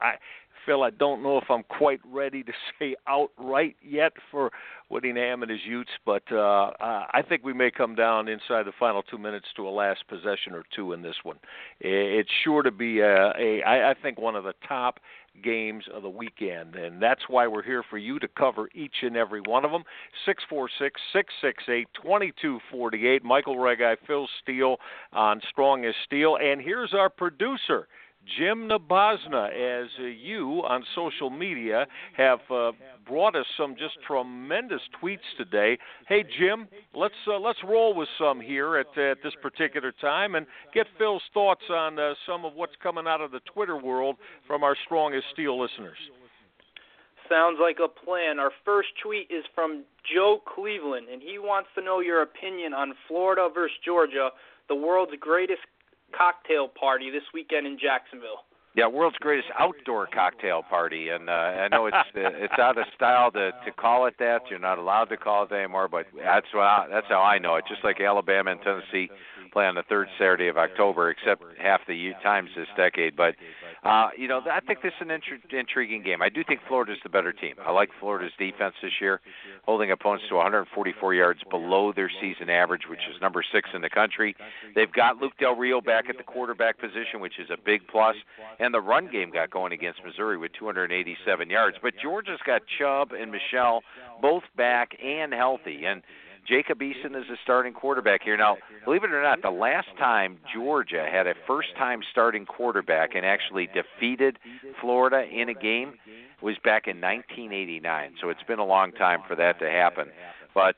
Phil, I don't know if I'm quite ready to say outright yet for Whittingham and his Utes, but I think we may come down inside the final 2 minutes to a last possession or two in this one. It's sure to be, I think, one of the top games of the weekend, and that's why we're here for you to cover each and every one of them. 646-668-2248, Michael Reghi, Phil Steele on Strong as Steel, and here's our producer, Jim Nabozna, as you on social media have brought us some just tremendous tweets today. Hey, Jim, let's roll with some here at this particular time and get Phil's thoughts on some of what's coming out of the Twitter world from our Strongest Steel listeners. Sounds like a plan. Our first tweet is from Joe Cleveland, and he wants to know your opinion on Florida versus Georgia, the world's greatest cocktail party this weekend in Jacksonville. Yeah, world's greatest outdoor cocktail party, and I know it's out of style to call it that. You're not allowed to call it anymore, but that's how I know it. Just like Alabama and Tennessee play on the third Saturday of October, except half the times this decade. But I think this is an intriguing game. I do think Florida's the better team. I like Florida's defense this year, holding opponents to 144 yards below their season average, which is number 6 in the country. They've got Luke Del Rio back at the quarterback position, which is a big plus. And the run game got going against Missouri with 287 yards. But Georgia's got Chubb and Michelle both back and healthy. And Jacob Eason is the starting quarterback here. Now, believe it or not, the last time Georgia had a first-time starting quarterback and actually defeated Florida in a game was back in 1989. So it's been a long time for that to happen. But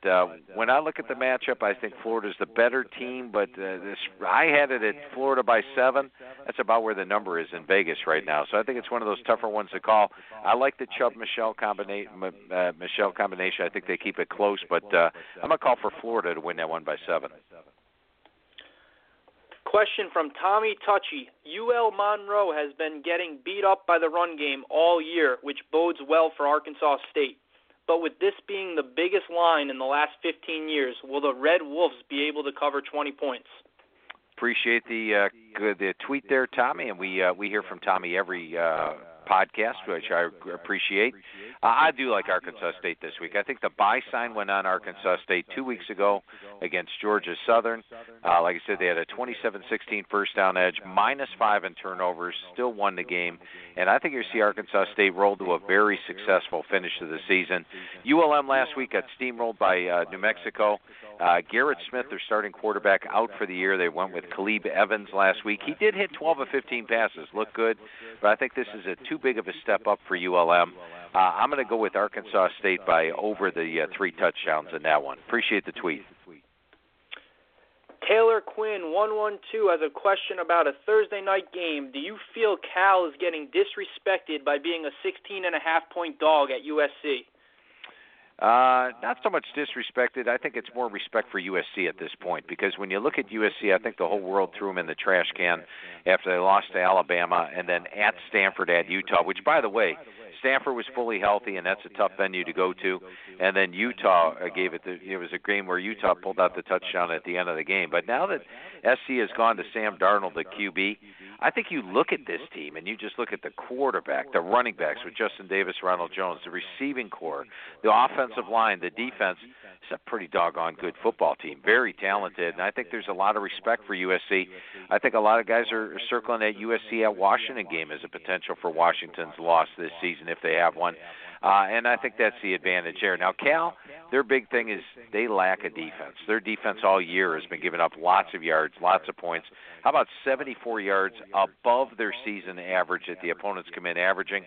when I look at the matchup, I think Florida's the better team. But I had it at Florida by 7. That's about where the number is in Vegas right now. So I think it's one of those tougher ones to call. I like the Chubb-Michelle combination. I think they keep it close. But I'm going to call for Florida to win that one by 7. Question from Tommy Tucci. UL Monroe has been getting beat up by the run game all year, which bodes well for Arkansas State. But with this being the biggest line in the last 15 years, will the Red Wolves be able to cover 20 points? Appreciate the tweet there, Tommy, and we hear from Tommy every podcast, which I appreciate. I do like Arkansas State this week. I think the buy sign went on Arkansas State 2 weeks ago against Georgia Southern. Like I said, they had a 27-16 first down edge, -5 in turnovers, still won the game. And I think you'll see Arkansas State roll to a very successful finish to the season. ULM last week got steamrolled by New Mexico. Garrett Smith, their starting quarterback, out for the year. They went with Khalib Evans last week. He did hit 12 of 15 passes, looked good, but I think this is a too big of a step up for ULM. I'm going to go with Arkansas State by over the 3 touchdowns in that one. Appreciate the tweet. Taylor Quinn, 112, has a question about a Thursday night game. Do you feel Cal is getting disrespected by being a 16.5-point dog at USC? Not so much disrespected. I think it's more respect for USC at this point, because when you look at USC, I think the whole world threw them in the trash can after they lost to Alabama and then at Stanford at Utah, which, by the way, Stanford was fully healthy, and that's a tough venue to go to. And then Utah gave it it was a game where Utah pulled out the touchdown at the end of the game. But now that SC has gone to Sam Darnold, the QB, I think you look at this team and you just look at the quarterback, the running backs with Justin Davis, Ronald Jones, the receiving core, the offensive line, the defense. It's a pretty doggone good football team, very talented, and I think there's a lot of respect for USC. I think a lot of guys are circling that USC at Washington game as a potential for Washington's loss this season if they have one. And I think that's the advantage there. Now, Cal, their big thing is they lack a defense. Their defense all year has been giving up lots of yards, lots of points. How about 74 yards above their season average that the opponents come in averaging?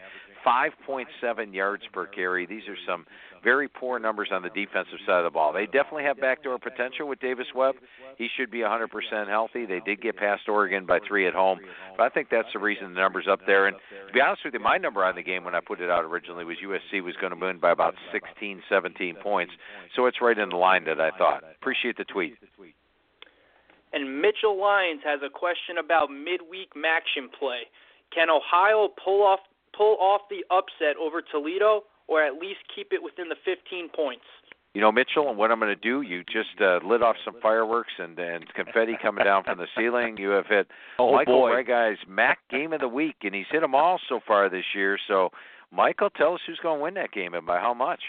5.7 yards per carry. These are some very poor numbers on the defensive side of the ball. They definitely have backdoor potential with Davis Webb. He should be 100% healthy. They did get past Oregon by 3 at home, but I think that's the reason the number's up there. And to be honest with you, my number on the game when I put it out originally was USC was going to win by about 16, 17 points, so it's right in the line that I thought. Appreciate the tweet. And Mitchell Lyons has a question about midweek action play. Can Ohio pull off the upset over Toledo, or at least keep it within the 15 points? You know, Mitchell, and what I'm going to do, you just lit off some fireworks and confetti coming down from the ceiling. You have hit Michael Reghi's MAC Game of the Week, and he's hit them all so far this year. So, Michael, tell us who's going to win that game and by how much.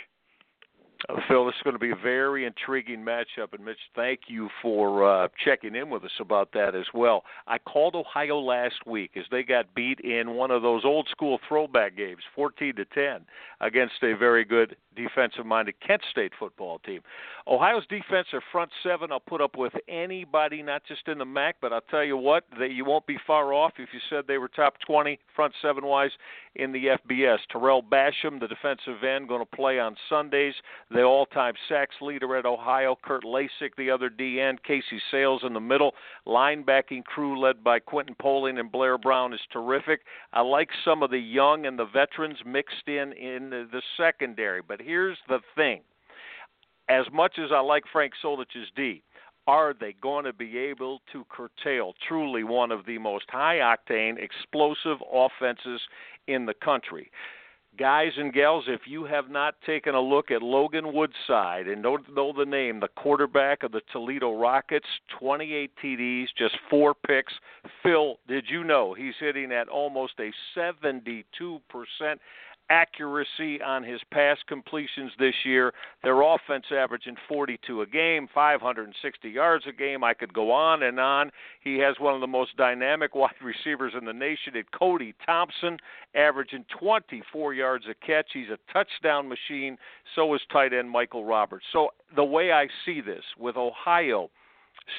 Phil, this is going to be a very intriguing matchup, and Mitch, thank you for checking in with us about that as well. I called Ohio last week as they got beat in one of those old-school throwback games, 14-10, against a very good defensive-minded Kent State football team. Ohio's defense, their front seven, I'll put up with anybody, not just in the MAC, but I'll tell you what, you won't be far off if you said they were top 20 front seven-wise in the FBS. Terrell Basham, the defensive end, going to play on Sundays. The all-time sacks leader at Ohio, Kurt Lasik, the other DN, Casey Sales in the middle. Linebacking crew led by Quentin Poling and Blair Brown is terrific. I like some of the young and the veterans mixed in the secondary, but here's the thing. As much as I like Frank Solich's D, are they going to be able to curtail truly one of the most high-octane, explosive offenses in the country? Guys and gals, if you have not taken a look at Logan Woodside and don't know the name, the quarterback of the Toledo Rockets, 28 TDs, just 4 picks. Phil, did you know he's hitting at almost a 72% accuracy on his pass completions this year? Their offense averaging 42 a game, 560 yards a game. I could go on and on. He has one of the most dynamic wide receivers in the nation at Cody Thompson, averaging 24 yards a catch. He's a touchdown machine. So is tight end Michael Roberts. So the way I see this with Ohio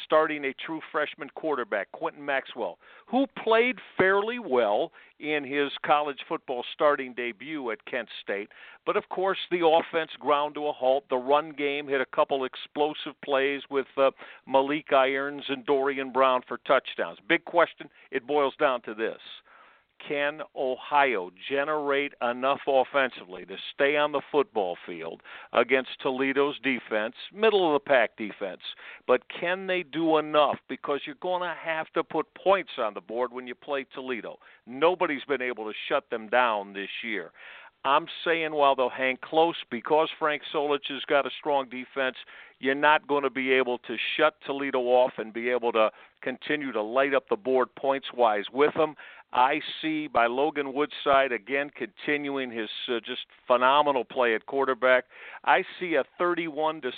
starting a true freshman quarterback, Quentin Maxwell, who played fairly well in his college football starting debut at Kent State. But, of course, the offense ground to a halt. The run game hit a couple explosive plays with Malik Irons and Dorian Brown for touchdowns. Big question, it boils down to this. Can Ohio generate enough offensively to stay on the football field against Toledo's defense, middle-of-the-pack defense? But can they do enough? Because you're going to have to put points on the board when you play Toledo. Nobody's been able to shut them down this year. I'm saying while they'll hang close, because Frank Solich has got a strong defense, you're not going to be able to shut Toledo off and be able to continue to light up the board points-wise with them. I see by Logan Woodside, again, continuing his just phenomenal play at quarterback. I see a 31-16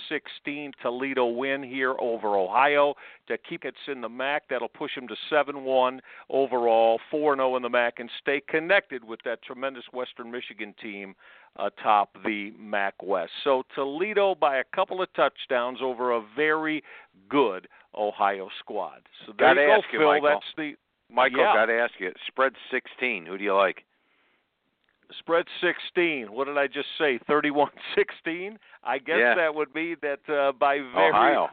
Toledo win here over Ohio to keep it in the MAC. That'll push them to 7-1 overall, 4-0 in the MAC, and stay connected with that tremendous Western Michigan team atop the MAC West. So Toledo by a couple of touchdowns over a very good Ohio squad. So there you go, Phil. Michael. That's the Michael. Yeah. Got to ask you. Spread 16. Who do you like? Spread 16. What did I just say? 31-16. I guess that would be that by very. Ohio.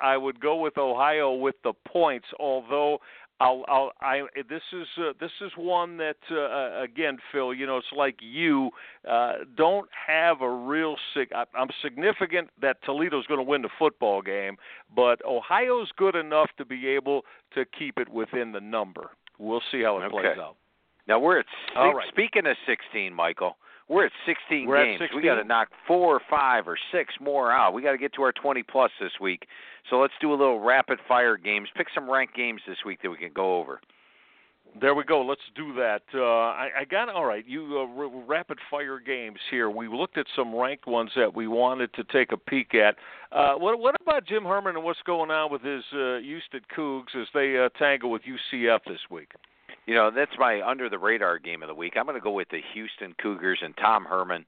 I would go with Ohio with the points, although. This is one that again, Phil. You know, it's like you don't have a real I'm significant that Toledo's going to win the football game, but Ohio's good enough to be able to keep it within the number. We'll see how it plays out. Now we're at speaking of 16, Michael. We're at 16 games. At 16. We got to knock 4 or 5 or 6 more out. We got to get to our 20-plus this week. So let's do a little rapid-fire games. Pick some ranked games this week that we can go over. There we go. Let's do that. Rapid-fire games here. We looked at some ranked ones that we wanted to take a peek at. What about Jim Herman and what's going on with his Houston Cougs as they tangle with UCF this week? You know, that's my under-the-radar game of the week. I'm going to go with the Houston Cougars and Tom Herman.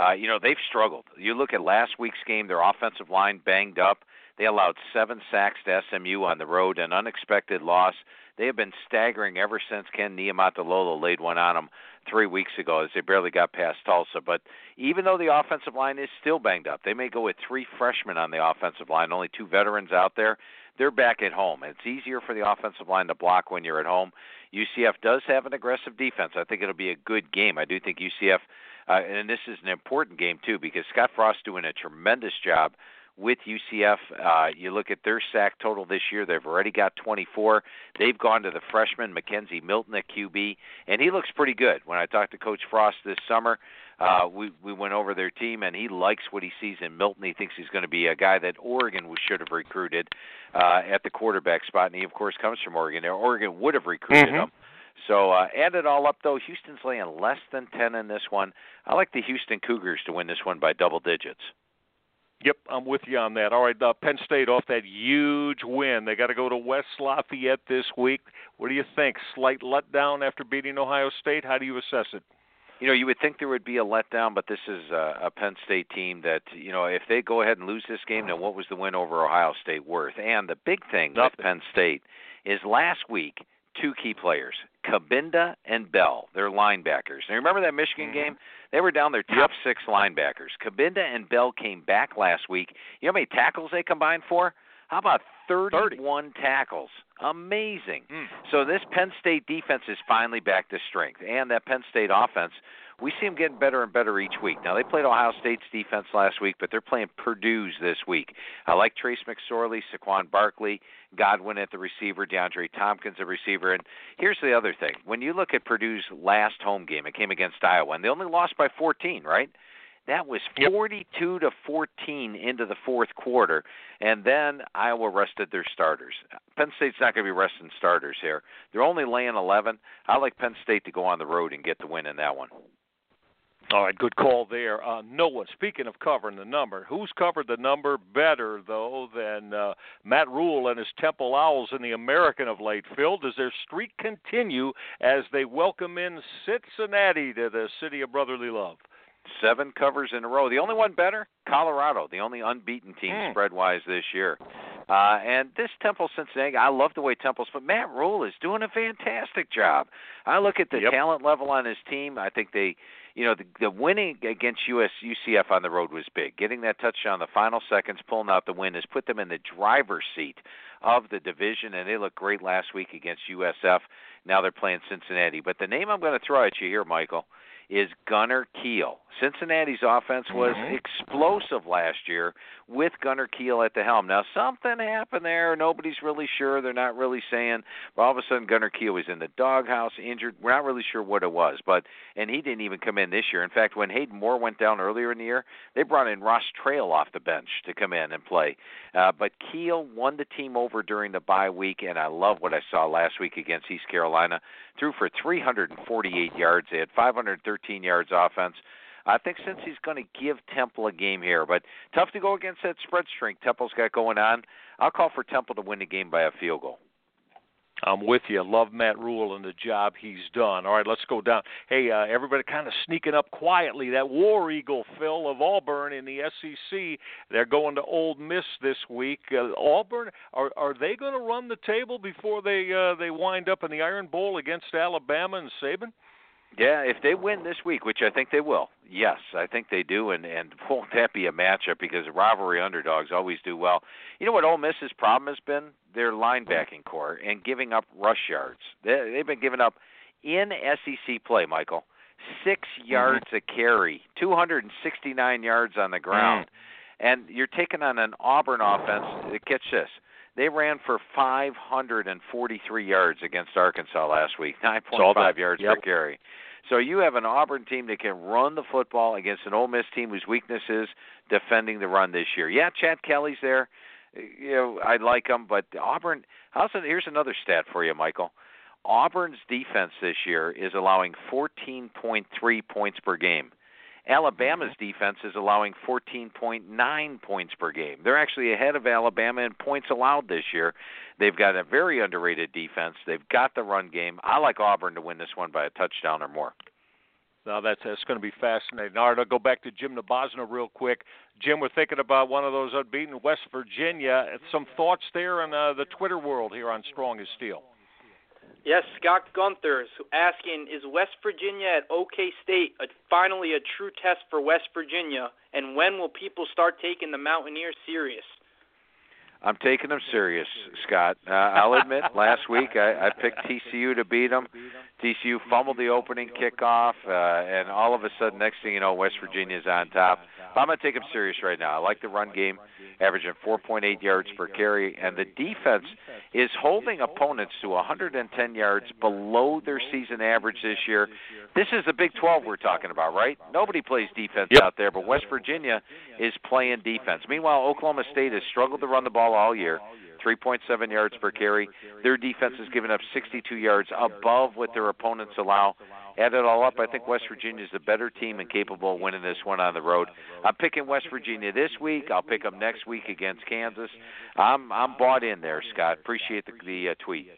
They've struggled. You look at last week's game, their offensive line banged up. They allowed 7 sacks to SMU on the road, an unexpected loss. They have been staggering ever since Ken Niumatalolo laid one on them 3 weeks ago as they barely got past Tulsa. But even though the offensive line is still banged up, they may go with 3 freshmen on the offensive line, only 2 veterans out there. They're back at home. It's easier for the offensive line to block when you're at home. UCF does have an aggressive defense. I think it'll be a good game. I do think UCF, and this is an important game too, because Scott Frost's doing a tremendous job with UCF. You look at their sack total this year, they've already got 24. They've gone to the freshman, Mackenzie Milton at QB, and he looks pretty good. When I talked to Coach Frost this summer, we went over their team, and he likes what he sees in Milton. He thinks he's going to be a guy that Oregon should have recruited at the quarterback spot, and he, of course, comes from Oregon. Oregon would have recruited him. So add it all up, though, Houston's laying less than 10 in this one. I like the Houston Cougars to win this one by double digits. Yep, I'm with you on that. All right, Penn State off that huge win. They got to go to West Lafayette this week. What do you think? Slight letdown after beating Ohio State? How do you assess it? you know, you would think there would be a letdown, but this is a Penn State team that, you know, if they go ahead and lose this game, then what was the win over Ohio State worth? And the big thing with Penn State is last week, two key players, Kabinda and Bell, their linebackers. Now, remember that Michigan game? They were down their top six linebackers. Kabinda and Bell came back last week. You know how many tackles they combined for? How about 31 tackles? Amazing. So this Penn State defense is finally back to strength. And that Penn State offense, we see them getting better and better each week. Now, they played Ohio State's defense last week, but they're playing Purdue's this week. I like Trace McSorley, Saquon Barkley, Godwin at the receiver, DeAndre Tompkins at receiver. And here's the other thing. When you look at Purdue's last home game, it came against Iowa, and they only lost by 14, right? That was 42 to 14 into the fourth quarter, and then Iowa rested their starters. Penn State's not going to be resting starters here. They're only laying 11. I like Penn State to go on the road and get the win in that one. All right, good call there. Noah, speaking of covering the number, who's covered the number better, though, than Matt Rhule and his Temple Owls in the American of late? Phil, does their streak continue as they welcome in Cincinnati to the city of brotherly love? 7 covers in a row. The only one better, Colorado, the only unbeaten team spread-wise this year. And this Temple Cincinnati, I love the way Temple's, but Matt Rhule is doing a fantastic job. I look at the talent level on his team. I think they, you know, the winning against UCF on the road was big. Getting that touchdown in the final seconds, pulling out the win, has put them in the driver's seat of the division, and they looked great last week against USF. Now they're playing Cincinnati. But the name I'm going to throw at you here, Michael, is Gunner Kiel. Cincinnati's offense was explosive last year with Gunner Kiel at the helm. Now, something happened there. Nobody's really sure. They're not really saying. But all of a sudden, Gunner Kiel was in the doghouse, injured. We're not really sure what it was. And he didn't even come in this year. In fact, when Hayden Moore went down earlier in the year, they brought in Ross Trail off the bench to come in and play. But Kiel won the team over during the bye week, and I love what I saw last week against East Carolina. Threw for 348 yards. They had 513 yards offense. I think since he's going to give Temple a game here, but tough to go against that spread strength Temple's got going on. I'll call for Temple to win the game by a field goal. I'm with you. Love Matt Rhule and the job he's done. All right, let's go down. Hey, everybody kind of sneaking up quietly. That War Eagle, Phil, of Auburn in the SEC, they're going to Ole Miss this week. Auburn, are they going to run the table before they wind up in the Iron Bowl against Alabama and Saban? Yeah, if they win this week, which I think they will, yes, I think they do, and won't that be a matchup because rivalry underdogs always do well. You know what Ole Miss's problem has been? Their linebacking core and giving up rush yards. They've been giving up in SEC play, Michael, 6 yards a carry, 269 yards on the ground. And you're taking on an Auburn offense, catch this, they ran for 543 yards against Arkansas last week, 9.5 yards per carry. So you have an Auburn team that can run the football against an Ole Miss team whose weakness is defending the run this year. Yeah, Chad Kelly's there. You know, I like him, but Auburn also, here's another stat for you, Michael. Auburn's defense this year is allowing 14.3 points per game. Alabama's defense is allowing 14.9 points per game. They're actually ahead of Alabama in points allowed this year. They've got a very underrated defense. They've got the run game. I like Auburn to win this one by a touchdown or more. Now that's going to be fascinating. All right, I'll go back to Jim Nabozna real quick. Jim, we're thinking about one of those unbeaten West Virginia. Some thoughts there in the Twitter world here on Strong as Steel. Yes, Scott Gunther's asking, is West Virginia at OK State finally a true test for West Virginia, and when will people start taking the Mountaineers serious? I'm taking them serious, Scott. I'll admit, last week I picked TCU to beat them. TCU fumbled the opening kickoff, and all of a sudden, next thing you know, West Virginia's on top. But I'm going to take them serious right now. I like the run game, averaging 4.8 yards per carry, and the defense is holding opponents to 110 yards below their season average this year. This is the Big 12 we're talking about, right? Nobody plays defense out there, but West Virginia is playing defense. Meanwhile, Oklahoma State has struggled to run the ball all year, 3.7 yards per carry. Their defense has given up 62 yards above what their opponents allow. Add it all up, I think West Virginia is the better team and capable of winning this one on the road. I'm picking West Virginia this week. I'll pick them next week against Kansas. I'm bought in there, Scott. Appreciate the tweet.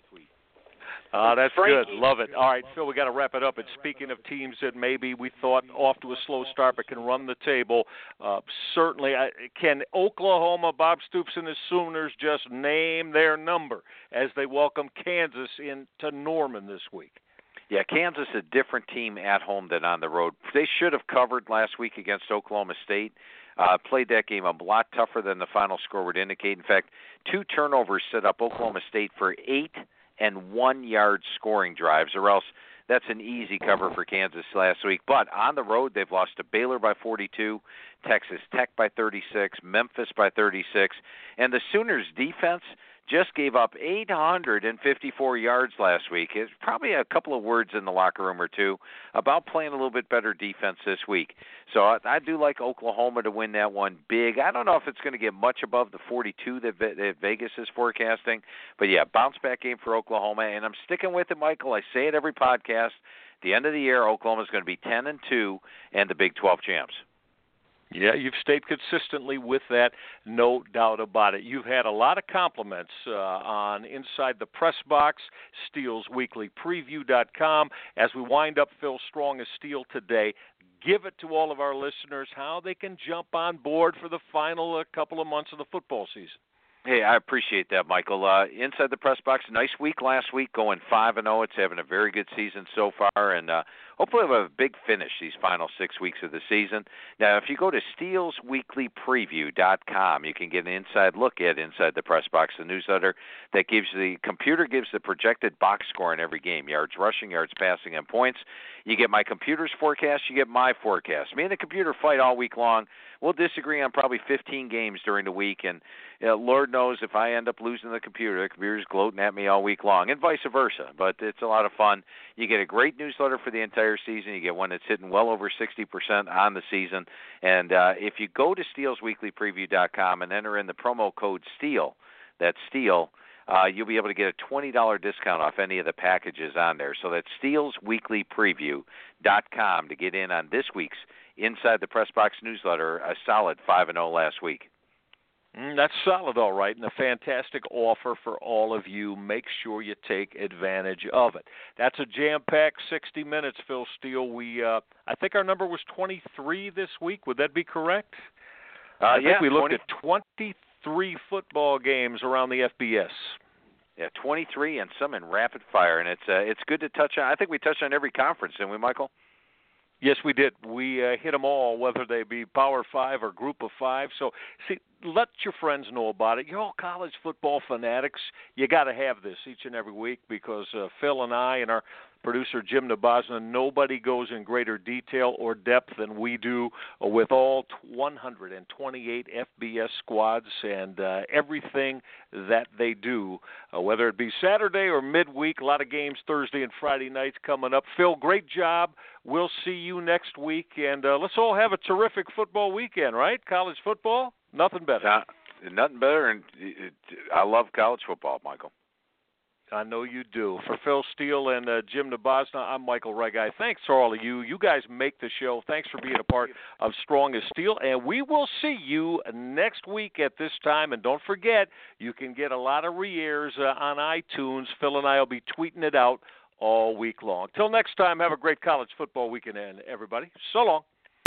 That's good. Love it. All right, Phil, we got to wrap it up. And speaking of teams that maybe we thought off to a slow start but can run the table, certainly can Oklahoma, Bob Stoops and the Sooners just name their number as they welcome Kansas into Norman this week? Yeah, Kansas is a different team at home than on the road. They should have covered last week against Oklahoma State. Played that game a lot tougher than the final score would indicate. In fact, two turnovers set up Oklahoma State for 8 and 1-yard scoring drives, or else that's an easy cover for Kansas last week. But on the road, they've lost to Baylor by 42, Texas Tech by 36, Memphis by 36, and the Sooners' defense just gave up 854 yards last week. It's probably a couple of words in the locker room or two about playing a little bit better defense this week. So I do like Oklahoma to win that one big. I don't know if it's going to get much above the 42 that Vegas is forecasting. But, yeah, bounce-back game for Oklahoma. And I'm sticking with it, Michael. I say it every podcast. At the end of the year, Oklahoma's going to be 10-2 and the Big 12 champs. Yeah, you've stayed consistently with that, no doubt about it. You've had a lot of compliments on Inside the Press Box, Steele's Weekly Preview.com. As we wind up Phil Strong as Steele today, give it to all of our listeners how they can jump on board for the final couple of months of the football season. Hey, I appreciate that, Michael. Inside the Press Box, nice week last week, going 5-0. It's having a very good season so far, and hopefully we'll have a big finish these final 6 weeks of the season. Now, if you go to steelsweeklypreview.com, you can get an inside look at Inside the Press Box, the newsletter that gives the computer gives the projected box score in every game, yards rushing, yards passing, and points. You get my computer's forecast, you get my forecast. Me and the computer fight all week long. We'll disagree on probably 15 games during the week, and Lord knows if I end up losing the computer's gloating at me all week long, and vice versa. But it's a lot of fun. You get a great newsletter for the entire season. You get one that's hitting well over 60% on the season. And if you go to steelsweeklypreview.com and enter in the promo code STEEL, that's STEEL, you'll be able to get a $20 discount off any of the packages on there. So that's steelsweeklypreview.com to get in on this week's Inside the Press Box newsletter, a solid 5-0 last week. That's solid, all right, and a fantastic offer for all of you. Make sure you take advantage of it. That's a jam-packed 60 minutes, Phil Steele. I think our number was 23 this week. Would that be correct? I think we looked at 23 football games around the FBS. Yeah, 23 and some in rapid fire, and it's good to touch on. I think we touched on every conference, didn't we, Michael? Yes, we did. We hit them all, whether they be Power 5 or Group of 5. So, see, let your friends know about it. You're all college football fanatics. You got to have this each and every week because Phil and I and our producer Jim Nabozna, nobody goes in greater detail or depth than we do with all 128 FBS squads and everything that they do, whether it be Saturday or midweek. A lot of games Thursday and Friday nights coming up. Phil, great job. We'll see you next week, and let's all have a terrific football weekend, right? College football, nothing better. Nothing better, and I love college football, Michael. I know you do. For Phil Steele and Jim Nabozna, I'm Michael Reghi. Thanks to all of you. You guys make the show. Thanks for being a part of Strong as Steel. And we will see you next week at this time. And don't forget, you can get a lot of re-airs on iTunes. Phil and I will be tweeting it out all week long. Till next time, have a great college football weekend, everybody. So long.